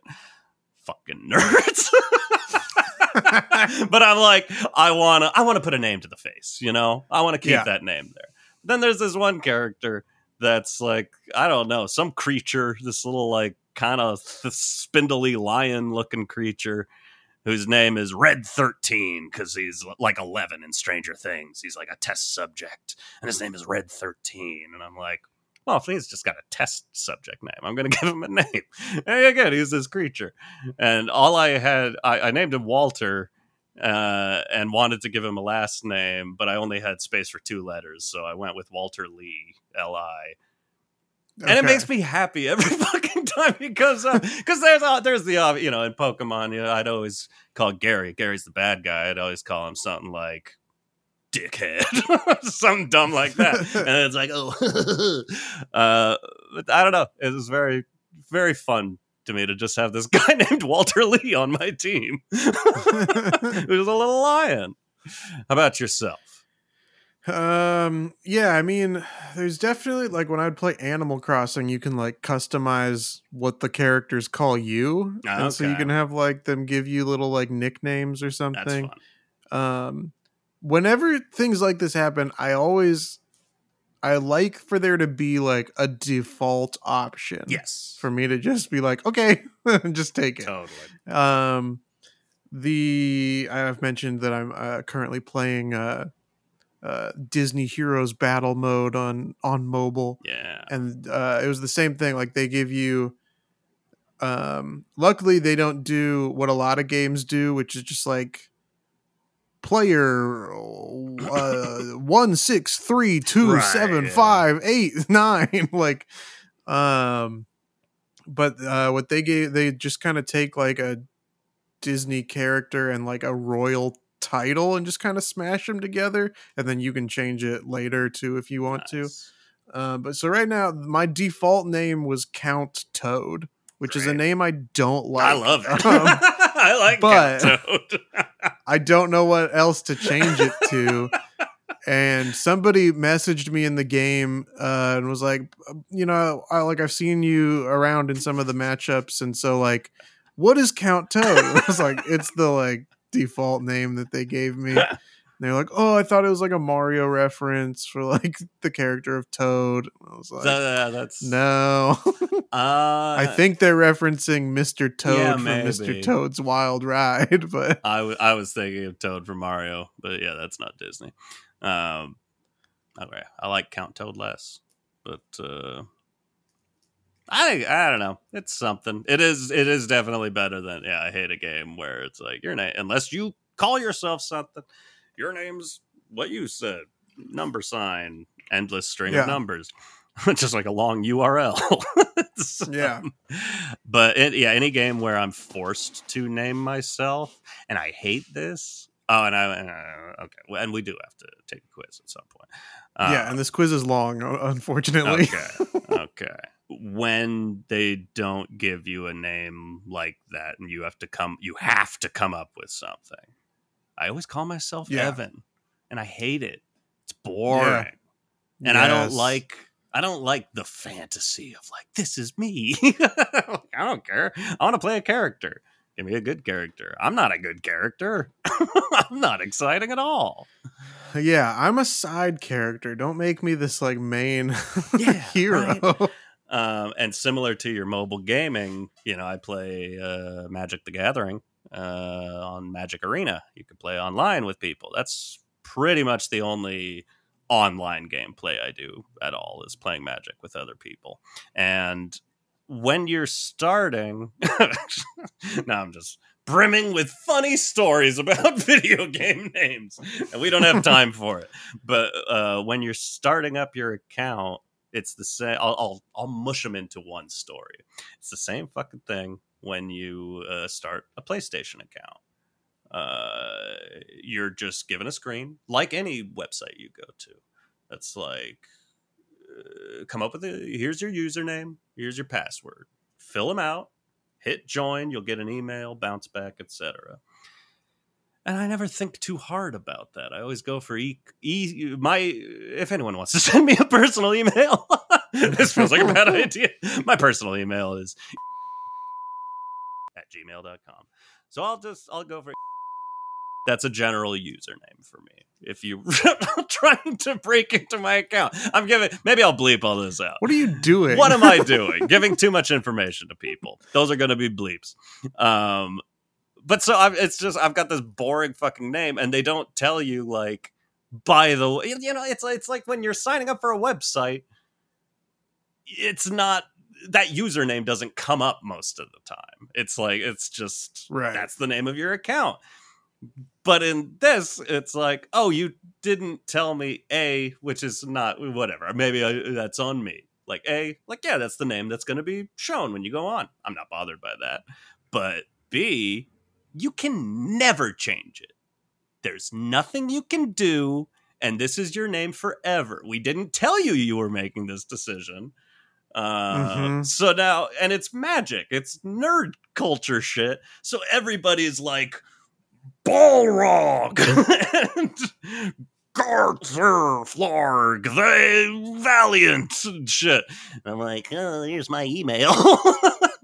Fucking nerds. But I'm like, I want to put a name to the face, you know? I want to keep that name there. Then there's this one character that's like, I don't know, some creature, this little like kind of spindly lion looking creature whose name is Red 13 because he's like 11 in Stranger Things. He's like a test subject and his name is Red 13. And I'm like, well, if he's just got a test subject name, I'm going to give him a name. And again, he's this creature. And all I had, I named him Walter and wanted to give him a last name, but I only had space for 2 letters. So I went with Walter Lee, L-I. Okay. And it makes me happy every fucking time he comes up. Because there's the, you know, in Pokemon, you know, I'd always call Gary. Gary's the bad guy. I'd always call him something like Dickhead, something dumb like that, and it's like, oh, but I don't know. It was very, very fun to me to just have this guy named Walter Lee on my team, who's a little lion. How about yourself? Yeah, I mean, there's definitely like when I would play Animal Crossing, you can like customize what the characters call you, and so you can have like them give you little like nicknames or something. That's fun. Whenever things like this happen, I like for there to be like a default option. Yes. For me to just be like, okay, just take it. Totally. I've mentioned that I'm currently playing Disney Heroes Battle Mode on mobile. Yeah. And it was the same thing. Like they give you, luckily they don't do what a lot of games do, which is just like, player 1 6 3 2 7 5 8 9 like what they gave, they just kind of take like a Disney character and like a royal title and just kind of smash them together, and then you can change it later too if you want to. But so right now my default name was Count Toad, which is a name I don't like. I love it. I like Count Toad. I don't know what else to change it to. And somebody messaged me in the game and was like, you know, I've seen you around in some of the matchups. And so like, what is Count Toad? I was like, it's the like default name that they gave me. And they're like, oh, I thought it was like a Mario reference for like the character of Toad. I was like, no. I think they're referencing Mr. Toad from Mr. Toad's Wild Ride, but I was thinking of Toad from Mario, but yeah, that's not Disney. Okay, I like Count Toad less, but I don't know. It's something. It is definitely better than I hate a game where it's like your name, unless you call yourself something. Your name's what you said. Number sign, endless string of numbers. Just like a long URL. But any game where I'm forced to name myself, and I hate this. Oh, and okay, and we do have to take a quiz at some point. And this quiz is long, unfortunately. Okay. When they don't give you a name like that, and you have to come up with something. I always call myself Evan, and I hate it. It's boring, and I don't like the fantasy of like, this is me. I don't care. I want to play a character. Give me a good character. I'm not a good character. I'm not exciting at all. Yeah, I'm a side character. Don't make me this like main hero. Right. And similar to your mobile gaming, you know, I play Magic the Gathering on Magic Arena. You can play online with people. That's pretty much the only online gameplay I do at all is playing Magic with other people. And when you're starting, now I'm just brimming with funny stories about video game names, and we don't have time for it. But when you're starting up your account, it's the same. I'll mush them into one story. It's the same fucking thing when you start a PlayStation account. You're just given a screen like any website you go to. That's like, come up with here's your username, here's your password, fill them out, hit join, you'll get an email, bounce back, etc. And I never think too hard about that. I always go for if anyone wants to send me a personal email, this feels like a bad idea. My personal email is @gmail.com. So I'll go for. That's a general username for me. If you're trying to break into my account, maybe I'll bleep all this out. What are you doing? What am I doing? Giving too much information to people. Those are going to be bleeps. But so it's just, I've got this boring fucking name and they don't tell you, like, by the way, you know, it's like when you're signing up for a website, it's not, that username doesn't come up most of the time. It's like, it's just, right. That's the name of your account. But in this, it's like, oh, you didn't tell me A, which is not, whatever. Maybe that's on me. Like A, like, yeah, that's the name that's going to be shown when you go on. I'm not bothered by that. But B, you can never change it. There's nothing you can do. And this is your name forever. We didn't tell you were making this decision. So now, and it's Magic. It's nerd culture shit. So everybody's like, Balrog and Garthur Flarg, the Valiant and shit. And I'm like, oh, here's my email. But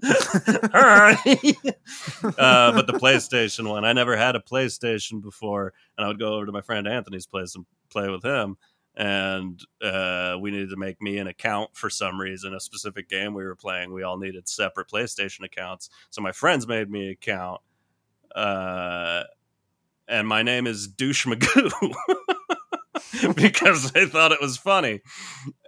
the PlayStation one, I never had a PlayStation before, and I would go over to my friend Anthony's place and play with him. And we needed to make me an account for some reason, a specific game we were playing. We all needed separate PlayStation accounts. So my friends made me an account. And my name is Douche Magoo because they thought it was funny.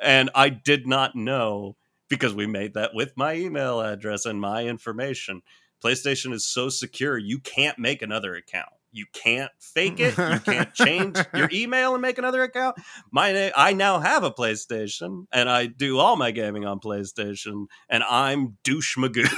And I did not know because we made that with my email address and my information. PlayStation is so secure. You can't make another account. You can't fake it. You can't change your email and make another account. I now have a PlayStation, and I do all my gaming on PlayStation, and I'm Douche Magoo,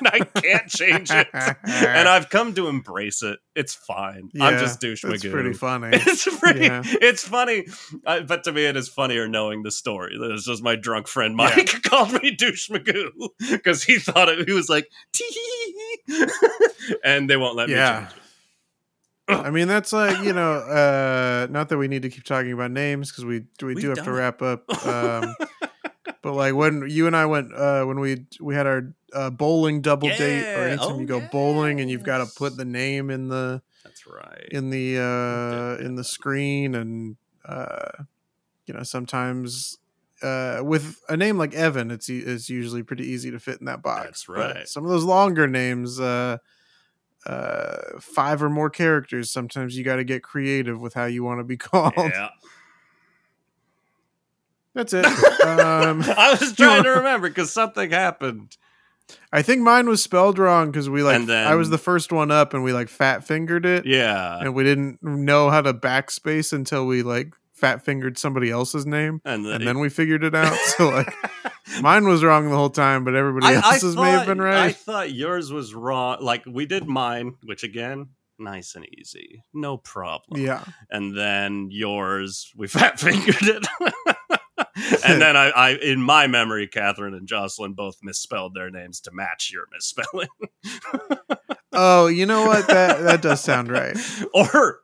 and I can't change it. And I've come to embrace it. It's fine. Yeah, I'm just Douche Magoo. It's pretty funny. It's funny. But to me, it is funnier knowing the story. It was just my drunk friend Mike called me Douche Magoo because he thought he was like, tee, and they won't let me change it. I mean, that's like, you know, not that we need to keep talking about names because we do have to wrap up. But like when you and I went when we had our bowling double date, or anytime you go bowling and you've got to put the name in the in the screen, and you know, sometimes with a name like Evan, it's usually pretty easy to fit in that box. That's right. But some of those longer names. Five or more characters, sometimes you got to get creative with how you want to be called. Yeah. That's it. I was trying to remember because something happened. I think mine was spelled wrong because we I was the first one up and we like fat fingered it. Yeah. And we didn't know how to backspace until we like fat fingered somebody else's name. And then we figured it out. So like mine was wrong the whole time, but everybody else's may have been right. I thought yours was wrong. Like, we did mine, which, again, nice and easy. No problem. Yeah. And then yours, we fat-fingered it. And then I, in my memory, Catherine and Jocelyn both misspelled their names to match your misspelling. Oh, you know what? That does sound right.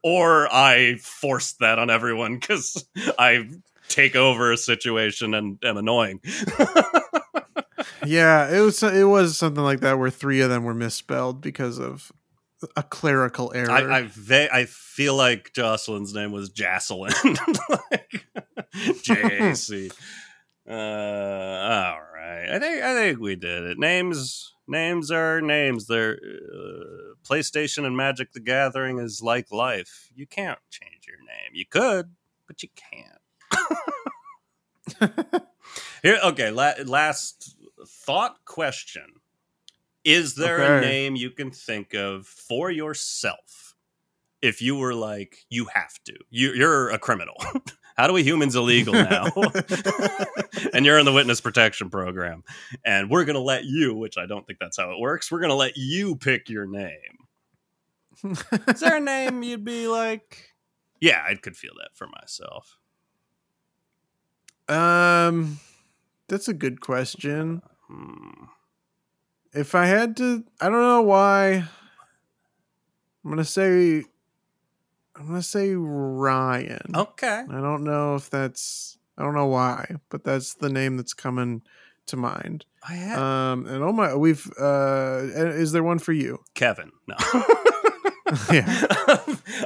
Or I forced that on everyone because I... take over a situation and am annoying. Yeah, it was something like that where three of them were misspelled because of a clerical error. I feel like Jocelyn's name was Jocelyn. Like, JC. All right. I think we did it. Names are names. They're PlayStation and Magic the Gathering is like life. You can't change your name. You could, but you can't. Here, okay, last thought question. Is there a name you can think of for yourself if you were like, you have to? You're a criminal. How Do We Human's illegal now? And you're in the witness protection program. And we're going to let you, which I don't think that's how it works, we're going to let you pick your name. Is there a name you'd be like, yeah, I could feel that for myself? That's a good question. If I had to, I don't know why. I'm going to say Ryan. Okay. I don't know if that's, I don't know why, but that's the name that's coming to mind. I have. And oh my, we've, is there one for you? Kevin. No. Yeah.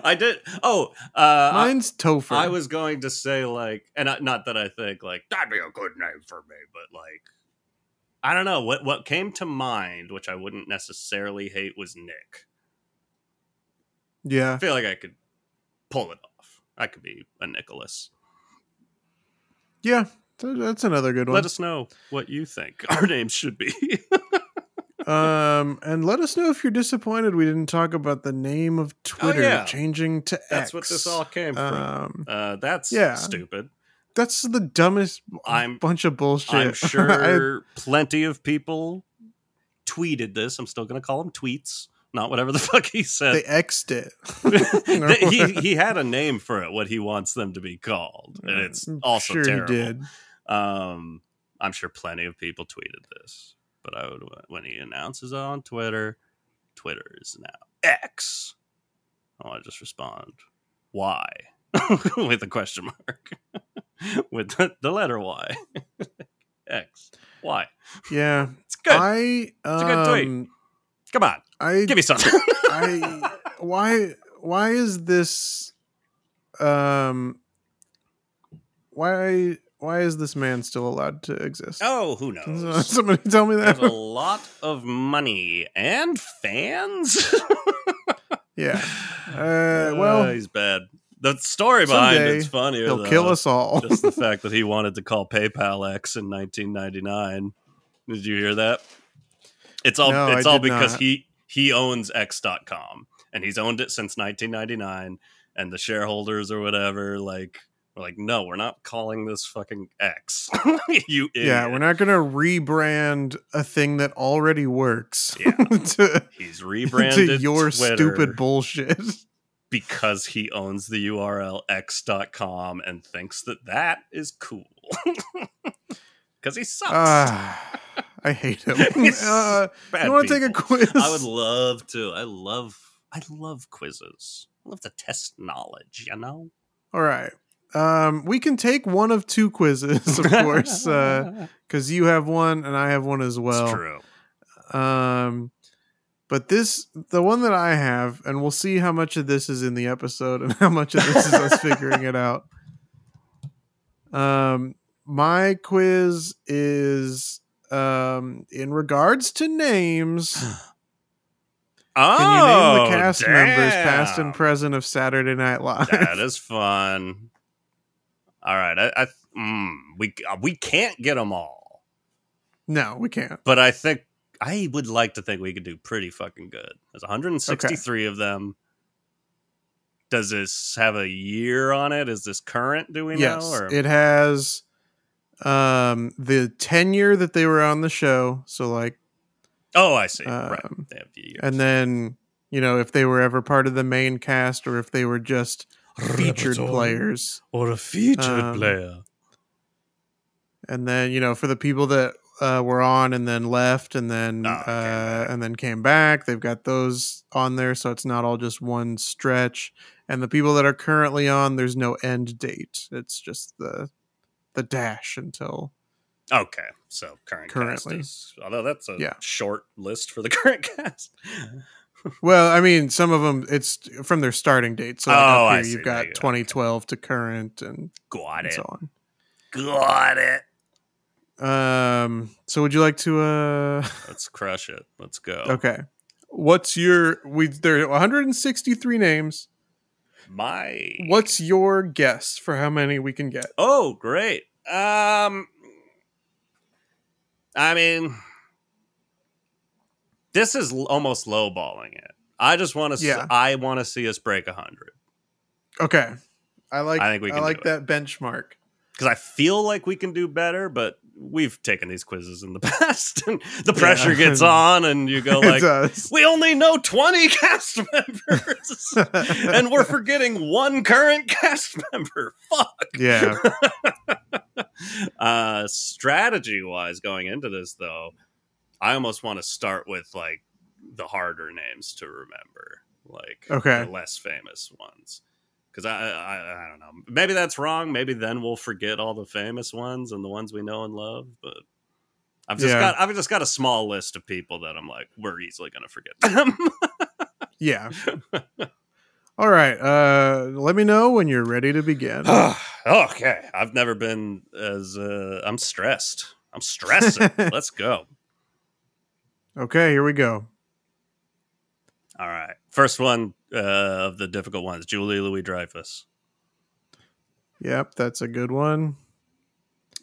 I did. Oh, mine's Topher. I was going to say like, and not that I think like, that'd be a good name for me, but like, I don't know what came to mind, which I wouldn't necessarily hate, was Nick. Yeah, I feel like I could pull it off. I could be a Nicholas. Yeah, that's another good one. Let us know what you think our names should be. And let us know if you're disappointed we didn't talk about the name of Twitter changing to X. That's what this all came from. That's stupid. That's the dumbest bunch of bullshit. I'm sure plenty of people tweeted this. I'm still going to call them tweets, not whatever the fuck he said. They X'd it. he had a name for it, what he wants them to be called. And it's also terrible. He did. I'm sure plenty of people tweeted this. But I would, when he announces it on Twitter, Twitter is now X. I want to just respond, why? With a question mark. With the letter Y. X. Y. Yeah. It's good. It's a good tweet. Come on. Give me something. Why is this why is this man still allowed to exist? Oh, who knows? Somebody tell me that. There's a lot of money and fans. Yeah. Well, he's bad. The story behind it's funnier. He'll kill us all. Just the fact that he wanted to call PayPal X in 1999. Did you hear that? It's all because he owns X.com and he's owned it since 1999. And the shareholders or whatever, like, we're like, no, we're not calling this fucking X. You idiot. Yeah, we're not going to rebrand a thing that already works. Yeah, he's rebranded to your Twitter. Stupid bullshit. Because he owns the URL x.com and thinks that is cool. Because he sucks. I hate him. You want to take a quiz? I would love to. I love quizzes. I love to test knowledge, you know? All right. We can take one of two quizzes, of course. Because you have one and I have one as well. It's true. But the one that I have, and we'll see how much of this is in the episode and how much of this is us figuring it out. My quiz is in regards to names. Oh, can you name the cast members, past and present, of Saturday Night Live? That is fun. All right, we can't get them all. No, we can't. But I would like to think we could do pretty fucking good. There's 163 of them. Does this have a year on it? Is this current? Do we know? Or? It has the tenure that they were on the show. So like, oh, I see. Right. They have years. And then, you know, if they were ever part of the main cast or if they were just featured players or a featured player. And then, you know, for the people that were on and then left and then and then came back, they've got those on there, so it's not all just one stretch. And the people that are currently on, there's no end date. It's just the dash until Okay, so currently cast is, although that's a short list for the current cast. Well, I mean, some of them, it's from their starting date. So like here, you've got 2012 to current and so on. Got it. So would you like to... Let's crush it. Let's go. Okay. What's your... there are 163 names. What's your guess for how many we can get? Oh, great. I mean... This is almost lowballing it. I just want to. I want to see us break 100. Okay, I like that benchmark because I feel like we can do better. But we've taken these quizzes in the past, and the pressure gets on, and you go like, "We only know 20 cast members, and we're forgetting one current cast member." Fuck. Yeah. Strategy-wise, going into this though. I almost want to start with like the harder names to remember, like the less famous ones, because I don't know. Maybe that's wrong. Maybe then we'll forget all the famous ones and the ones we know and love. But I've just got a small list of people that I'm like, we're easily going to forget them. Yeah. All right. Let me know when you're ready to begin. Okay. I've never been as I'm stressed. I'm stressing. Let's go. Okay, here we go. All right. First one of the difficult ones, Julie Louis-Dreyfus. Yep, that's a good one.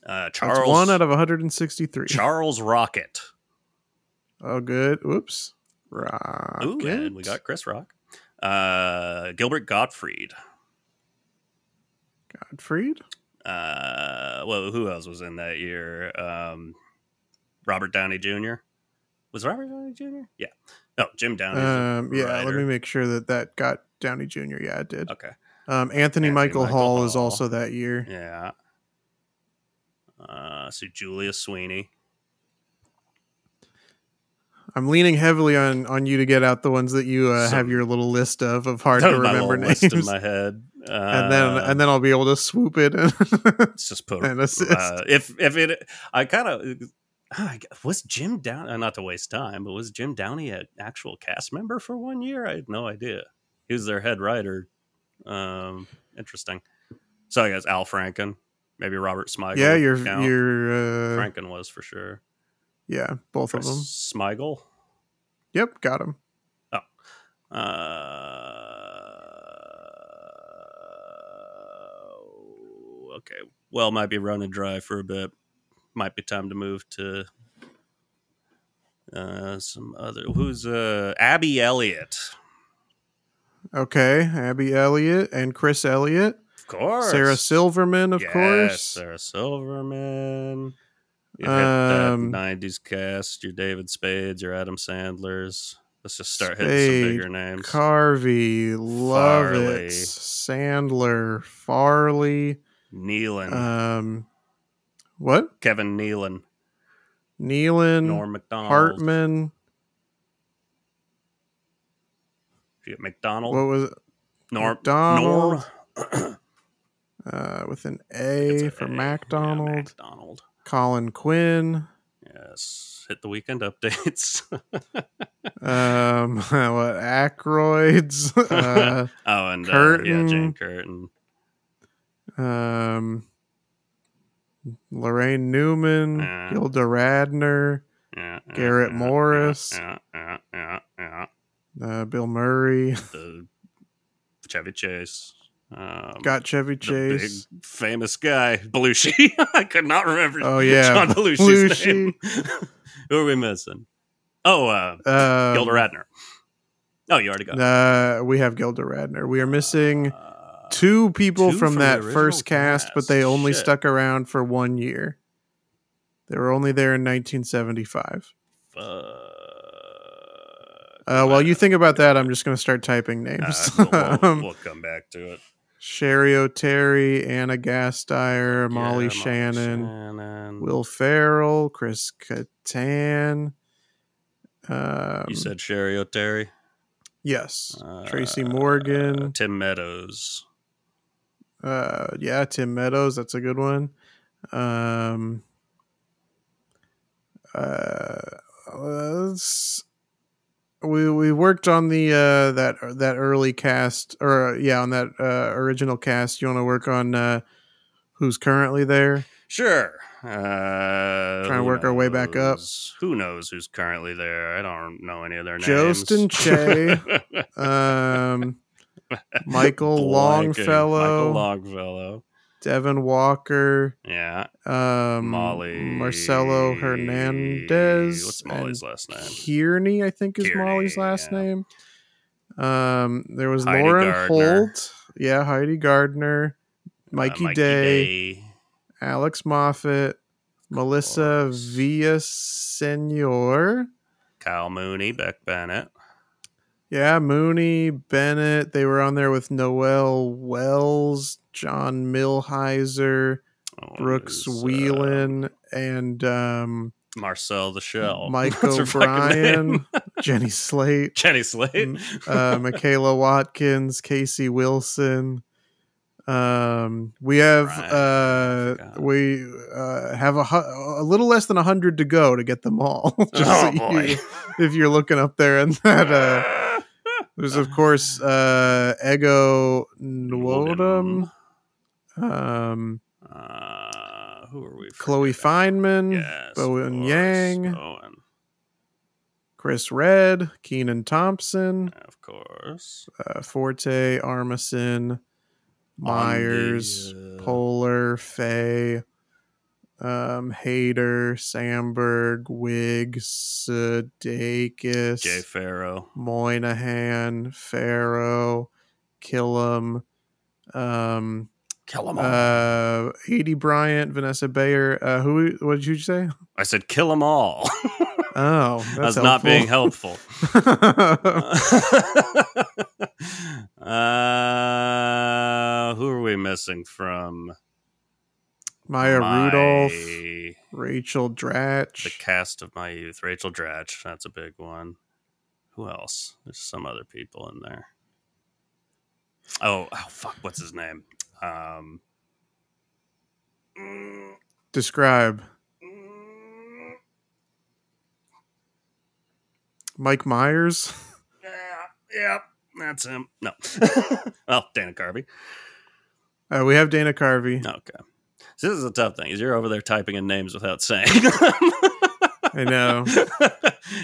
Charles. That's one out of 163. Charles Rocket. Oh, good. Oops. Rocket. Ooh, and we got Chris Rock. Gilbert Gottfried. Gottfried? Well, who else was in that year? Robert Downey Jr.? Was Robert Downey Jr.? Yeah. No, Jim Downey. Let me make sure that got Downey Jr. Yeah, it did. Okay. Anthony Michael Hall is also that year. Yeah. So Julia Sweeney. I'm leaning heavily on you to get out the ones that you have your little list of hard to remember names in my head, and then I'll be able to swoop it. Let's just put was Jim Downey, not to waste time, but was Jim Downey an actual cast member for one year? I had no idea. He was their head writer. Interesting. So I guess Al Franken, maybe Robert Smigel. Yeah, your Franken was for sure. Yeah, both Chris of them. Smigel? Yep, got him. Oh. Okay. Well, might be running dry for a bit. Might be time to move to some other. Who's Abby Elliott? Okay, Abby Elliott and Chris Elliott, of course. Sarah Silverman, of course. Sarah Silverman. You hit that 90s cast. Your David Spades, your Adam Sandlers. Let's just start hitting some bigger names. Carvey, Lovett, Sandler, Farley, Nealon. What? Kevin Nealon. Norm Macdonald. Hartman. McDonald. What was it? Norm. With an A for MacDonald. Yeah, MacDonald. Colin Quinn. Yes. Hit the weekend updates. What? Ackroyd's. And Curtin. Jane Curtin. Lorraine Newman, Gilda Radner, Garrett Morris, Bill Murray, Chevy Chase, got Chevy Chase, big famous guy Belushi. I could not remember. Oh yeah, John Belushi's name. Who are we missing? Oh, Gilda Radner. Oh, you already got it. We have Gilda Radner. We are missing. Two people from that first cast, but they only stuck around for 1 year. They were only there in 1975. While you think about that, I'm just going to start typing names. We'll come back to it. Sherry O'Terry, Anna Gasteyer, Molly Shannon, Will Ferrell, Chris Kattan. You said Sherry O'Terry? Yes. Tracy Morgan. Tim Meadows. Tim Meadows, that's a good one. We worked on the that early cast, or yeah, on that original cast. You want to work on who's currently there? Sure. Trying to work our way back up. Who knows who's currently there? I don't know any of their names. Justin Che, Michael Longfellow, Devin Walker, yeah, Molly, Marcelo Hernandez. What's Molly's last name? Kearney, I think, is Kearney, Molly's last name. There was Heidi Lauren Gardner. Holt, yeah, Heidi Gardner, Mikey Day. Alex Moffat, Melissa Villasenor, Kyle Mooney, Beck Bennett. Yeah, Mooney, Bennett. They were on there with Noel Wells, John Millhiser, Brooks Whelan, and Marcel the Shell, Mike O'Brien, Jenny Slate, Michaela Watkins, Casey Wilson. We have a little less than 100 to go to get them all. If you're looking up there, and that there's of course Ego Nwodum, who are we? Chloe Fineman, yes, Bowen Yang, Chris Redd, Keenan Thompson, of course, Forte, Armisen, Myers, Polar, Faye, Hader, Sandberg, Wig, Sudeikis, Jay Farrow, Moynihan, Farrow, Killam, Kill 'em all. Edie Bryant, Vanessa Bayer. What did you say? I said kill them all. Oh, that's not being helpful. Who are we missing from? Maya Rudolph, Rachel Dratch. The cast of my youth. Rachel Dratch, that's a big one. Who else? There's some other people in there. Oh fuck, what's his name? Describe. Mike Myers. Yeah, that's him. No. Well, Dana Carvey. We have Dana Carvey. Okay. So this is a tough thing, because you're over there typing in names without saying. I know.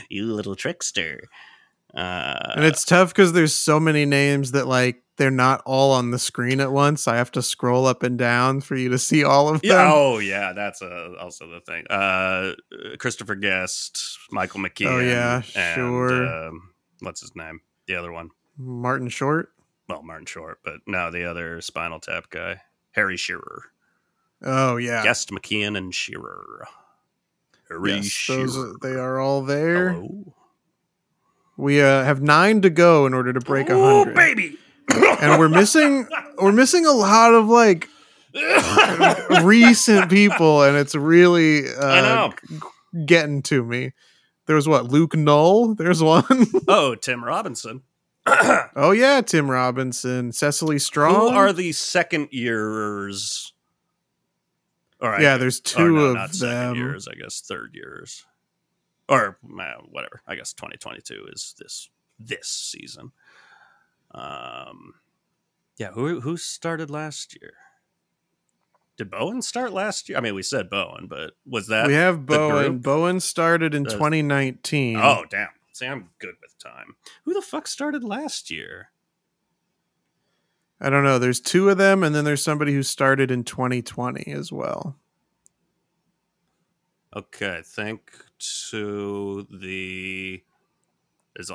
You little trickster. And it's tough because there's so many names that, like, they're not all on the screen at once. I have to scroll up and down for you to see all of them. Yeah, oh, yeah. That's also the thing. Christopher Guest, Michael McKean. Oh, yeah, sure. And, what's his name? The other one. Martin Short? Well, Martin Short, but no, the other Spinal Tap guy. Harry Shearer. Oh, yeah. Guest, McKean, and Shearer. Harry Shearer. They are all there. Hello? We have 9 to go in order to break 100. Oh, baby! And we're missing a lot of, like, recent people, and it's really getting to me. There was Luke Knoll? There's one. Oh, Tim Robinson. Oh yeah, Tim Robinson, Cecily Strong. Who are the second yearers? All right. Yeah, there's 2 of not them. Second years, I guess third years, or whatever. I guess 2022 is this season. Yeah, who started last year? Did Bowen start last year? I mean, we said Bowen, but was that... We have Bowen. Bowen started in 2019. Oh, damn. See, I'm good with time. Who the fuck started last year? I don't know. There's 2 of them, and then there's somebody who started in 2020 as well. Okay, thank to the... not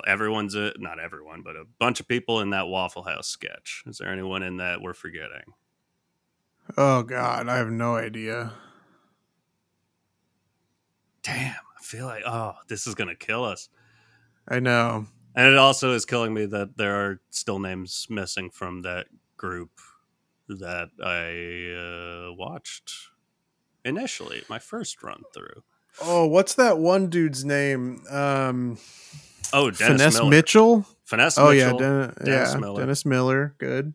everyone, but a bunch of people in that Waffle House sketch. Is there anyone in that we're forgetting? Oh, God, I have no idea. Damn, I feel like, this is going to kill us. I know. And it also is killing me that there are still names missing from that group that I watched initially, my first run through. Oh, what's that one dude's name? Dennis Finesse Miller. Mitchell? Finesse Mitchell. Oh, yeah. Dennis Miller. Dennis Miller. Good.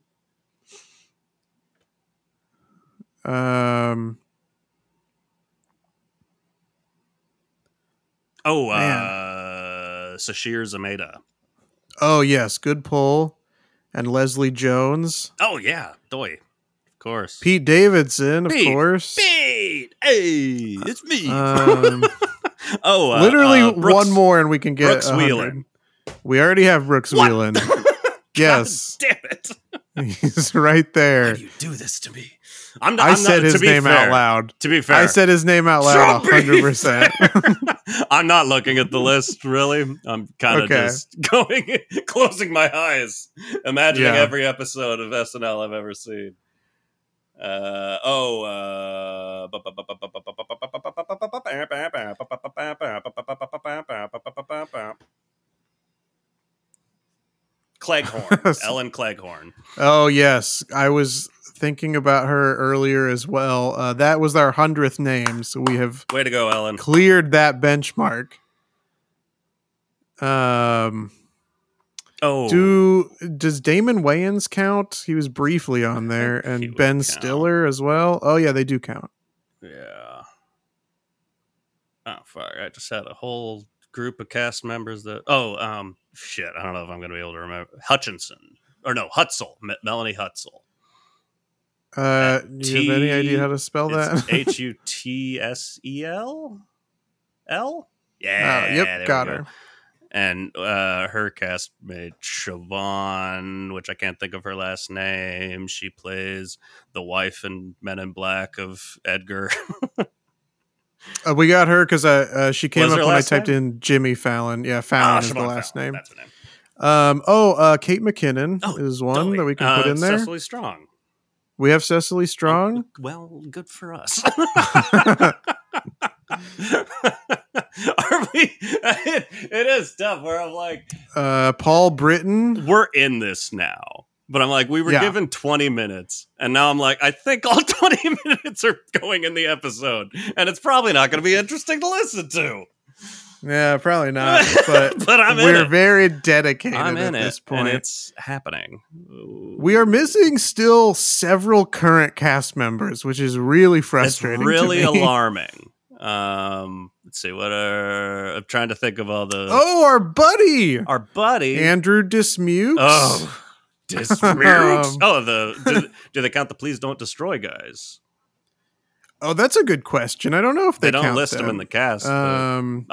Oh, Sashir Zameda. Oh, yes. Good pull. And Leslie Jones. Oh, yeah. Doi. Of course. Pete Davidson, of course. Pete! Hey! It's me! Oh, literally Brooks, one more and we can get Brooks Wheelan. We already have Brooks Wheelan. Yes. God damn it. He's right there. How do you do this to me? To be fair, I said his name out loud 100%. I'm not looking at the list, really. I'm kind of just going, closing my eyes, imagining every episode of SNL I've ever seen. Cleghorn. Ellen Cleghorn. Oh, yes. I was thinking about her earlier as well. That was our 100th name, so we have way to go, Ellen. Cleared that benchmark. Does Damon Wayans count? He was briefly on there, and Ben Stiller as well. Oh yeah, they do count. Yeah. Oh fuck! I just had a whole group of cast members that. Shit! I don't know if I'm gonna be able to remember Hutzel. Melanie Hutzel. Do you have any idea how to spell that? Hutsell. Yeah. Yep. Got her. And her castmate Siobhan, which I can't think of her last name. She plays the wife in Men in Black of Edgar. We got her because she came up when I typed in Jimmy Fallon. Yeah, Fallon is the last name. That's her name. Kate McKinnon is one that we can put in there. Cecily Strong. We have Cecily Strong. Well, good for us. Are we? It is tough. Where I'm like, Paul Britton. We're in this now, but I'm like, we were given 20 minutes, and now I'm like, I think all 20 minutes are going in the episode, and it's probably not going to be interesting to listen to. Yeah, probably not. But, we're very dedicated at this point. And it's happening. We are missing still several current cast members, which is really frustrating. It's really alarming. Let's see. I'm trying to think of all the. Oh, our buddy, Andrew Dismukes. Oh, Dismukes. Do they count the Please Don't Destroy guys? Oh, that's a good question. I don't know if they don't list them in the cast. I don't.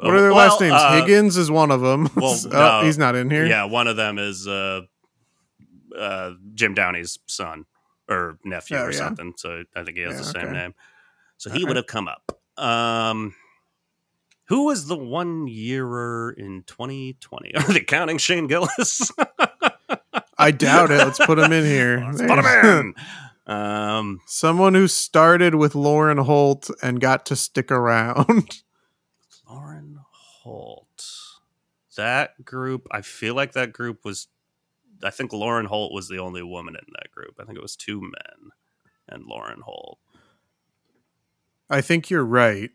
What are their last names? Higgins is one of them. Well, no, he's not in here. Yeah, one of them is Jim Downey's son or nephew or something. So I think he has the same name. So he would have come up. Who was the one-yearer in 2020? Are they counting Shane Gillis? I doubt it. Let's put him in here. Let's put him in. Someone who started with Lauren Holt and got to stick around. Lauren Holt. That group, I feel like that group was... I think Lauren Holt was the only woman in that group. I think it was two men and Lauren Holt. I think you're right.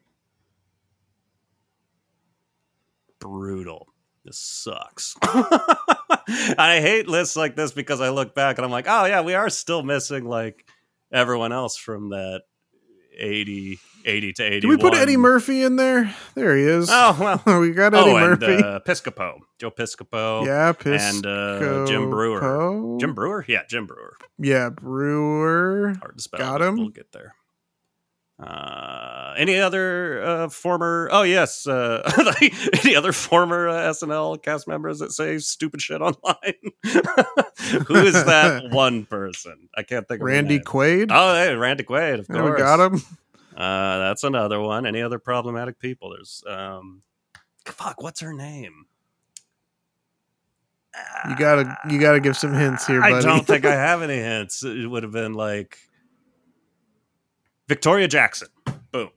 Brutal. This sucks. I hate lists like this because I look back and I'm like, oh yeah, we are still missing like everyone else from that 80 to 81. Did we put Eddie Murphy in there? There he is. Oh, well. We got Eddie Murphy. And Piscopo. Joe Piscopo. Yeah, Piscopo. And Jim Brewer. Jim Brewer? Yeah, Jim Brewer. Yeah, Brewer. Hard to spell. Got him. We'll get there. Any other former? Oh yes, any other former SNL cast members that say stupid shit online? Who is that one person? I can't think of Randy Quaid. Oh, hey, Randy Quaid, of course. We got him. That's another one. Any other problematic people? There's what's her name? You gotta give some hints here, buddy. I don't think I have any hints. It would have been like. Victoria Jackson. Boom.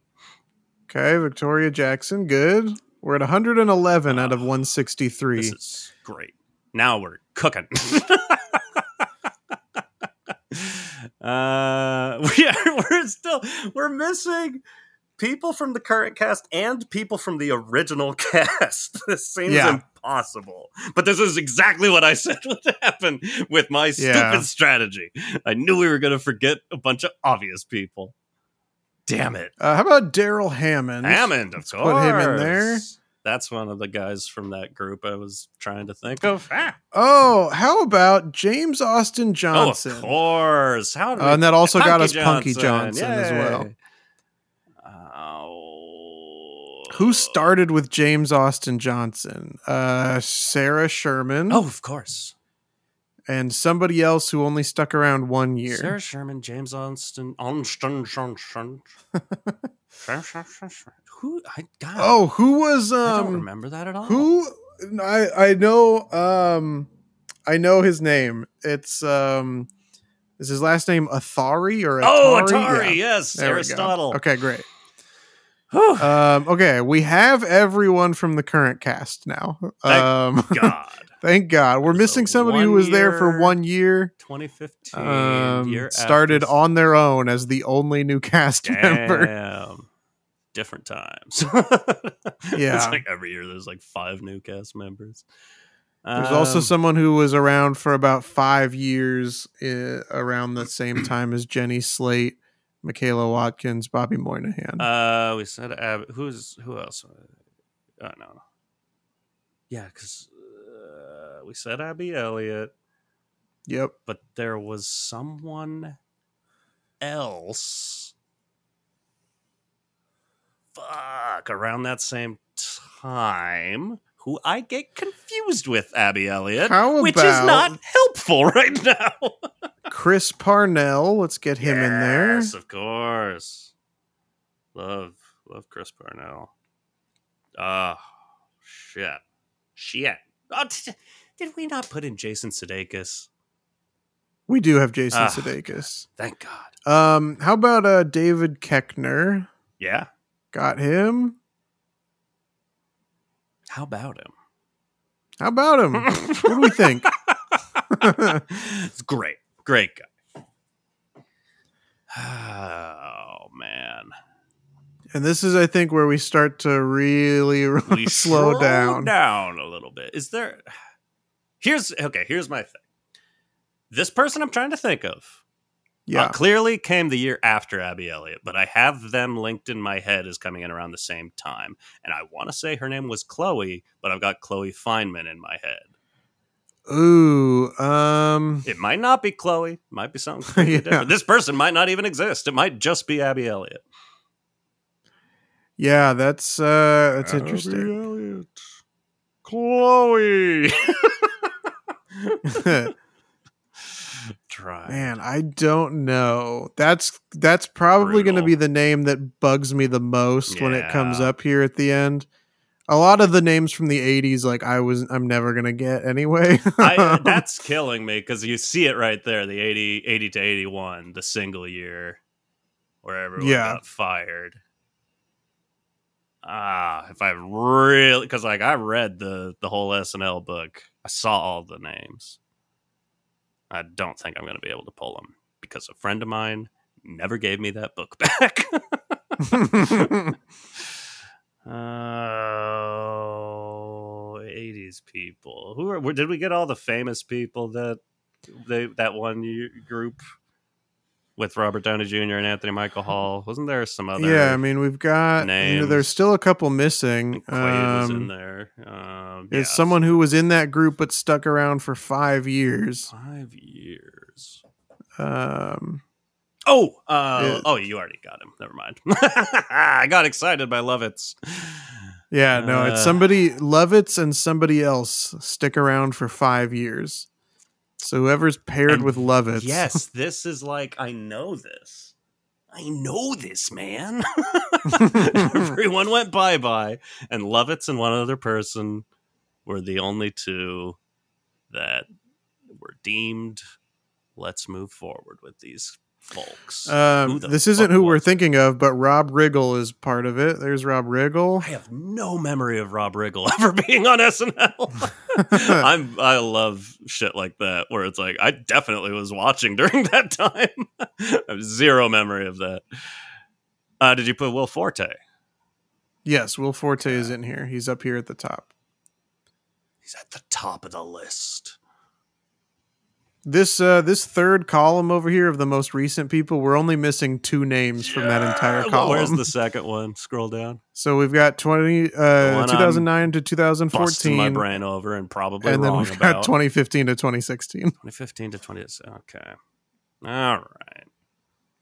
Okay, Victoria Jackson. Good. We're at 111 out of 163. This is great. Now we're cooking. We're missing people from the current cast and people from the original cast. This seems impossible. But this is exactly what I said would happen with my stupid strategy. I knew we were going to forget a bunch of obvious people. Damn it. How about Daryl Hammond? Hammond, of course. Put him in there. That's one of the guys from that group I was trying to think of. Oh, how about James Austin Johnson? Oh, of course. How and that also got us Punky Johnson as well. Who started with James Austin Johnson? Sarah Sherman. Oh, of course. And somebody else who only stuck around 1 year. Sarah Sherman, James Austin. Who? Who was? I don't remember that at all. Who? I know. I know his name. It's is his last name Athari or Atari? Oh, Atari. Yeah. Yes, there Aristotle. Okay, great. Okay, we have everyone from the current cast now. Thank God. Thank God. We're missing somebody who was there for 1 year. 2015. Started on their own as the only new cast member. Different times. Yeah. It's like every year there's like 5 new cast members. There's also someone who was around for about 5 years around the same time as Jenny Slate, Michaela Watkins, Bobby Moynihan. We said who else? Oh no. Yeah, because we said Abby Elliott. Yep. But there was someone else. Fuck, around that same time, who I get confused with Abby Elliott, which is not helpful right now. Chris Parnell, let's get him in there. Yes, of course. Love Chris Parnell. Oh, shit. Oh, did we not put in Jason Sudeikis? We do have Jason Sudeikis. Thank God. How about David Koechner? Yeah. Got him. How about him? What do we think? It's great. Great guy. Oh, man. And this is, I think, where we start to really slow down a little bit. Is there... Here's my thing. This person I'm trying to think of. Yeah, clearly came the year after Abby Elliott, but I have them linked in my head as coming in around the same time. And I want to say her name was Chloe, but I've got Chloe Fineman in my head. Ooh, it might not be Chloe. It might be something completely different. This person might not even exist. It might just be Abby Elliott. Yeah, that's Abby interesting. Elliott. Chloe. Right. Man, I don't know. That's probably going to be the name that bugs me the most when it comes up here at the end. A lot of the names from the 80s, like I'm never going to get anyway. That's killing me because you see it right there, the 80 to 81, the single year where everyone got fired. If I really, because like I read the whole SNL book, I saw all the names. I don't think I'm going to be able to pull them because a friend of mine never gave me that book back. Oh, 80s people. Did we get all the famous people that one group with Robert Downey Jr. and Anthony Michael Hall? Wasn't there some other? Yeah, I mean, we've got names. There's still a couple missing. Quaid was in there. There's someone who was in that group but stuck around for 5 years. 5 years. You already got him. Never mind. I got excited by Lovitz. Yeah, no, it's somebody Lovitz and somebody else stick around for 5 years. So whoever's paired with Lovitz. Yes, this is like, I know this, man. Everyone went bye-bye. And Lovitz and one other person were the only two that were deemed, let's move forward with these folks. This isn't who we're thinking of, but Rob Riggle is part of it. There's Rob Riggle. I have no memory of Rob Riggle ever being on SNL. I love shit like that where it's like I definitely was watching during that time. I have zero memory of that. Did you put Will Forte? Yes, Will Forte is in here. He's up here at the top. He's at the top of the list. This third column over here of the most recent people, we're only missing two names from that entire column. Well, where's the second one? Scroll down. So we've got 2009 to 2014. Busting my brain over and probably and wrong about. And then we've got 2015 to 2016. 2015 to 2016. Okay. All right.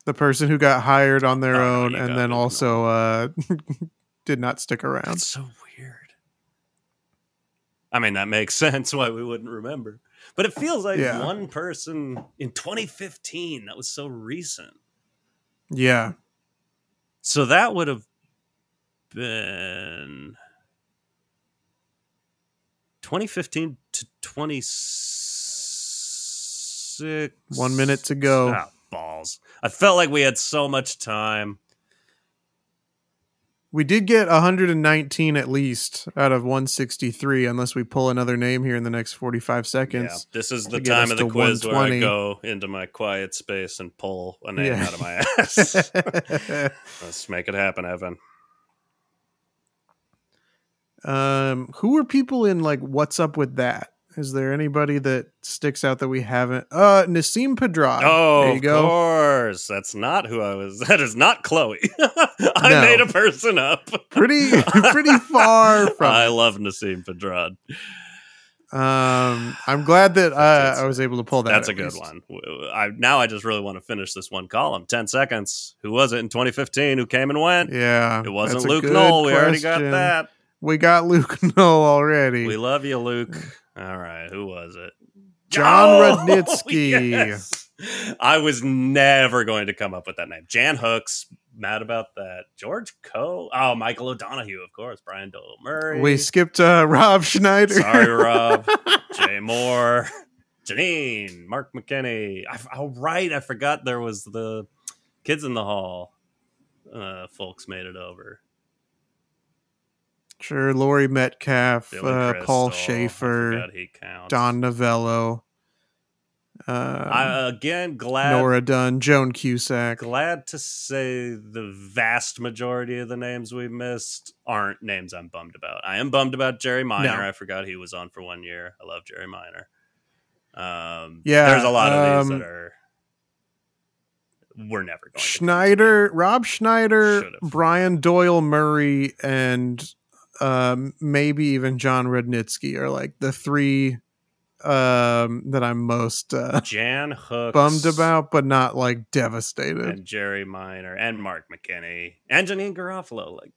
The person who got hired on their own and then also did not stick around. That's so weird. I mean, that makes sense why we wouldn't remember. But it feels like one person in 2015. That was so recent. Yeah. So that would have been 2015 to 26. 1 minute to go. Oh, balls. I felt like we had so much time. We did get 119 at least out of 163, unless we pull another name here in the next 45 seconds. Yeah, this is the time of the quiz where I go into my quiet space and pull a name out of my ass. Let's make it happen, Evan. Who are people in, like, what's up with that? Is there anybody that sticks out that we haven't? Nassim Pedrad. Oh, there you go. Of course. That's not who I was. That is not Chloe. I made a person up. Pretty far from. I love Nassim Pedrad. I'm glad that I was able to pull that. That's a good one. I just really want to finish this one column. 10 seconds. Who was it in 2015? Who came and went? Yeah, it wasn't Luke Knoll. We already got that. We got Luke Knoll already. We love you, Luke. All right, who was it? John Rudnitsky. Yes. I was never going to come up with that name. Jan Hooks, mad about that. George Coe. Oh, Michael O'Donohue, of course. Brian Doyle Murray. We skipped Rob Schneider. Sorry, Rob. Jay Moore. Janine. Mark McKinney. I forgot there was the Kids in the Hall. Folks made it over. Sure, Lori Metcalf, Paul Schaefer, Don Novello. Glad Nora Dunn, Joan Cusack. Glad to say the vast majority of the names we missed aren't names I'm bummed about. I am bummed about Jerry Minor. No. I forgot he was on for 1 year. I love Jerry Minor. There's a lot of these that are. We're never going. Schneider, to Rob Schneider, should've. Brian Doyle Murray, and maybe even John Rudnitsky are like the three that I'm most Jan Hooks bummed about, but not like devastated. And Jerry Minor and Mark McKinney and Janine Garofalo. Like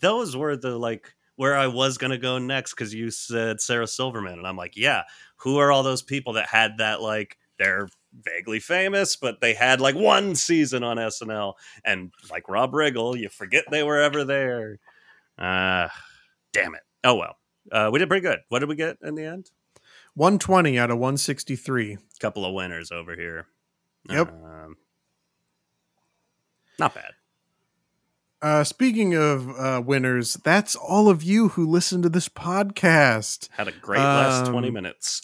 those were the like where I was gonna go next because you said Sarah Silverman, and I'm like, yeah, who are all those people that had that like they're vaguely famous, but they had like one season on SNL, and like Rob Riggle, you forget they were ever there. Damn it. Oh, well, we did pretty good. What did we get in the end? 120 out of 163. Couple of winners over here. Yep. Not bad. Speaking of winners, that's all of you who listen to this podcast. Had a great last 20 minutes.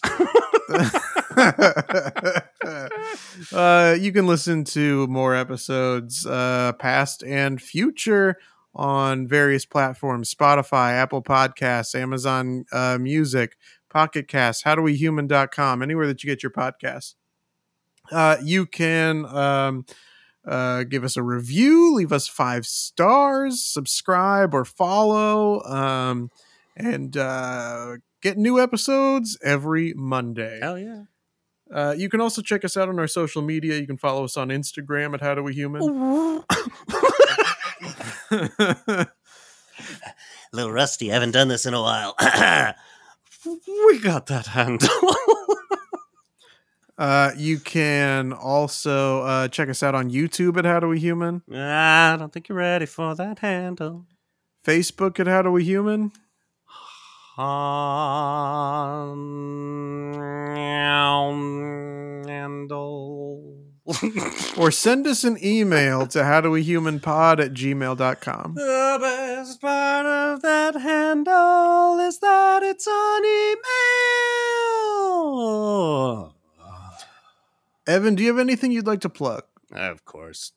You can listen to more episodes, past and future, on various platforms: Spotify, Apple Podcasts, Amazon Music, Pocket Cast, howdowehuman.com, anywhere that you get your podcasts. You can give us a review, leave us 5 stars, subscribe or follow, and get new episodes every Monday. Hell yeah. You can also check us out on our social media. You can follow us on Instagram at howdowehuman. A little rusty. Haven't done this in a while. We got that handle. You can also check us out on YouTube at How Do We Human. I don't think you're ready for that handle. Facebook at How Do We Human. Handle. Or send us an email to howdowehumanpod@gmail.com. The best part of that handle is that it's on email. Evan, do you have anything you'd like to plug? Of course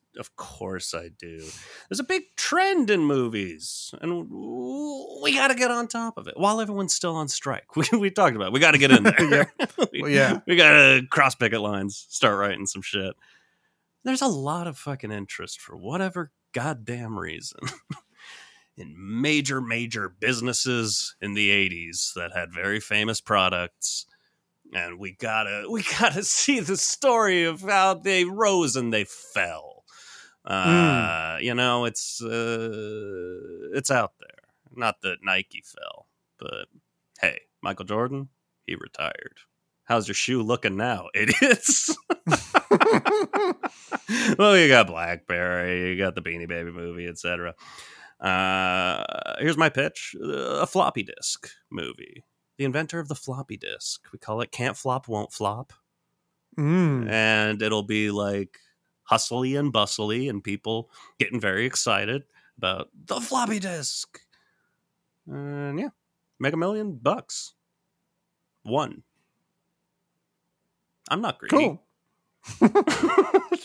I do. There's a big trend in movies, and we got to get on top of it while everyone's still on strike. We talked about it. We got to get in there. We got to cross picket lines, start writing some shit. There's a lot of fucking interest for whatever goddamn reason in major businesses in the 80s that had very famous products. And we gotta see the story of how they rose and they fell. You know, it's out there. Not that Nike fell, but hey, Michael Jordan, he retired. How's your shoe looking now, idiots? Well, you got BlackBerry, you got the Beanie Baby movie, etc. Here's my pitch: a floppy disk movie. The inventor of the floppy disk. We call it Can't Flop, Won't Flop. And it'll be like hustly and bustly and people getting very excited about the floppy disk. And yeah, make $1 million. One. I'm not greedy. Cool.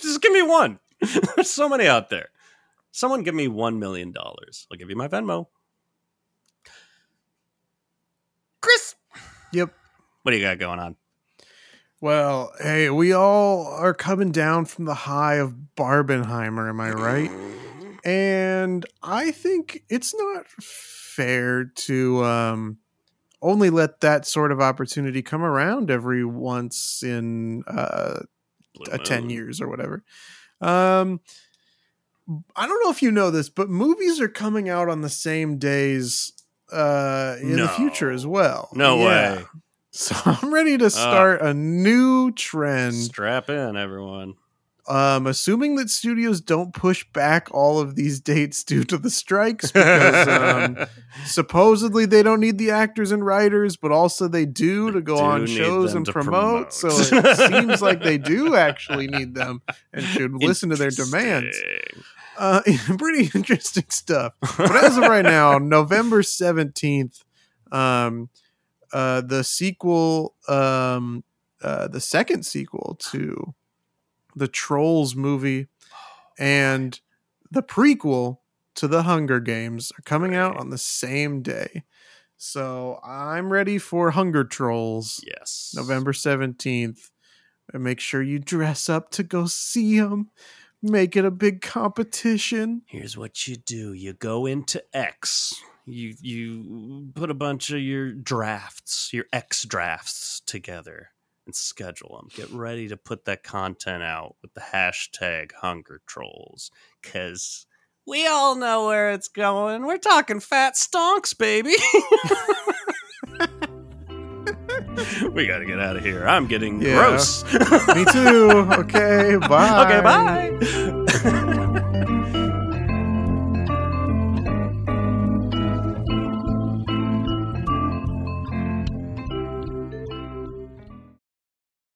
Just give me one. There's so many out there. Someone give me $1 million. I'll give you my Venmo. Chris. Yep. What do you got going on? Well, hey, we all are coming down from the high of Barbenheimer, am I right? And I think it's not fair to only let that sort of opportunity come around every once in 10 years or whatever. I don't know if you know this, but movies are coming out on the same days the future as well. No way. So I'm ready to start a new trend. Strap in, everyone. Assuming that studios don't push back all of these dates due to the strikes, because supposedly they don't need the actors and writers, but also they do to go on shows and promote. So it seems like they do actually need them and should listen to their demands. Pretty interesting stuff. But as of right now, November 17th, the sequel, the second sequel to the Trolls movie and the prequel to the Hunger Games are coming out on the same day. So I'm ready for Hunger Trolls. Yes. November 17th. And make sure you dress up to go see them. Make it a big competition. Here's what you do. You go into X. You put a bunch of your drafts, your X drafts together and schedule them. Get ready to put that content out with the hashtag Hunger Trolls. Because we all know where it's going. We're talking fat stonks, baby. We gotta get out of here. I'm getting gross. Me too. Okay, bye.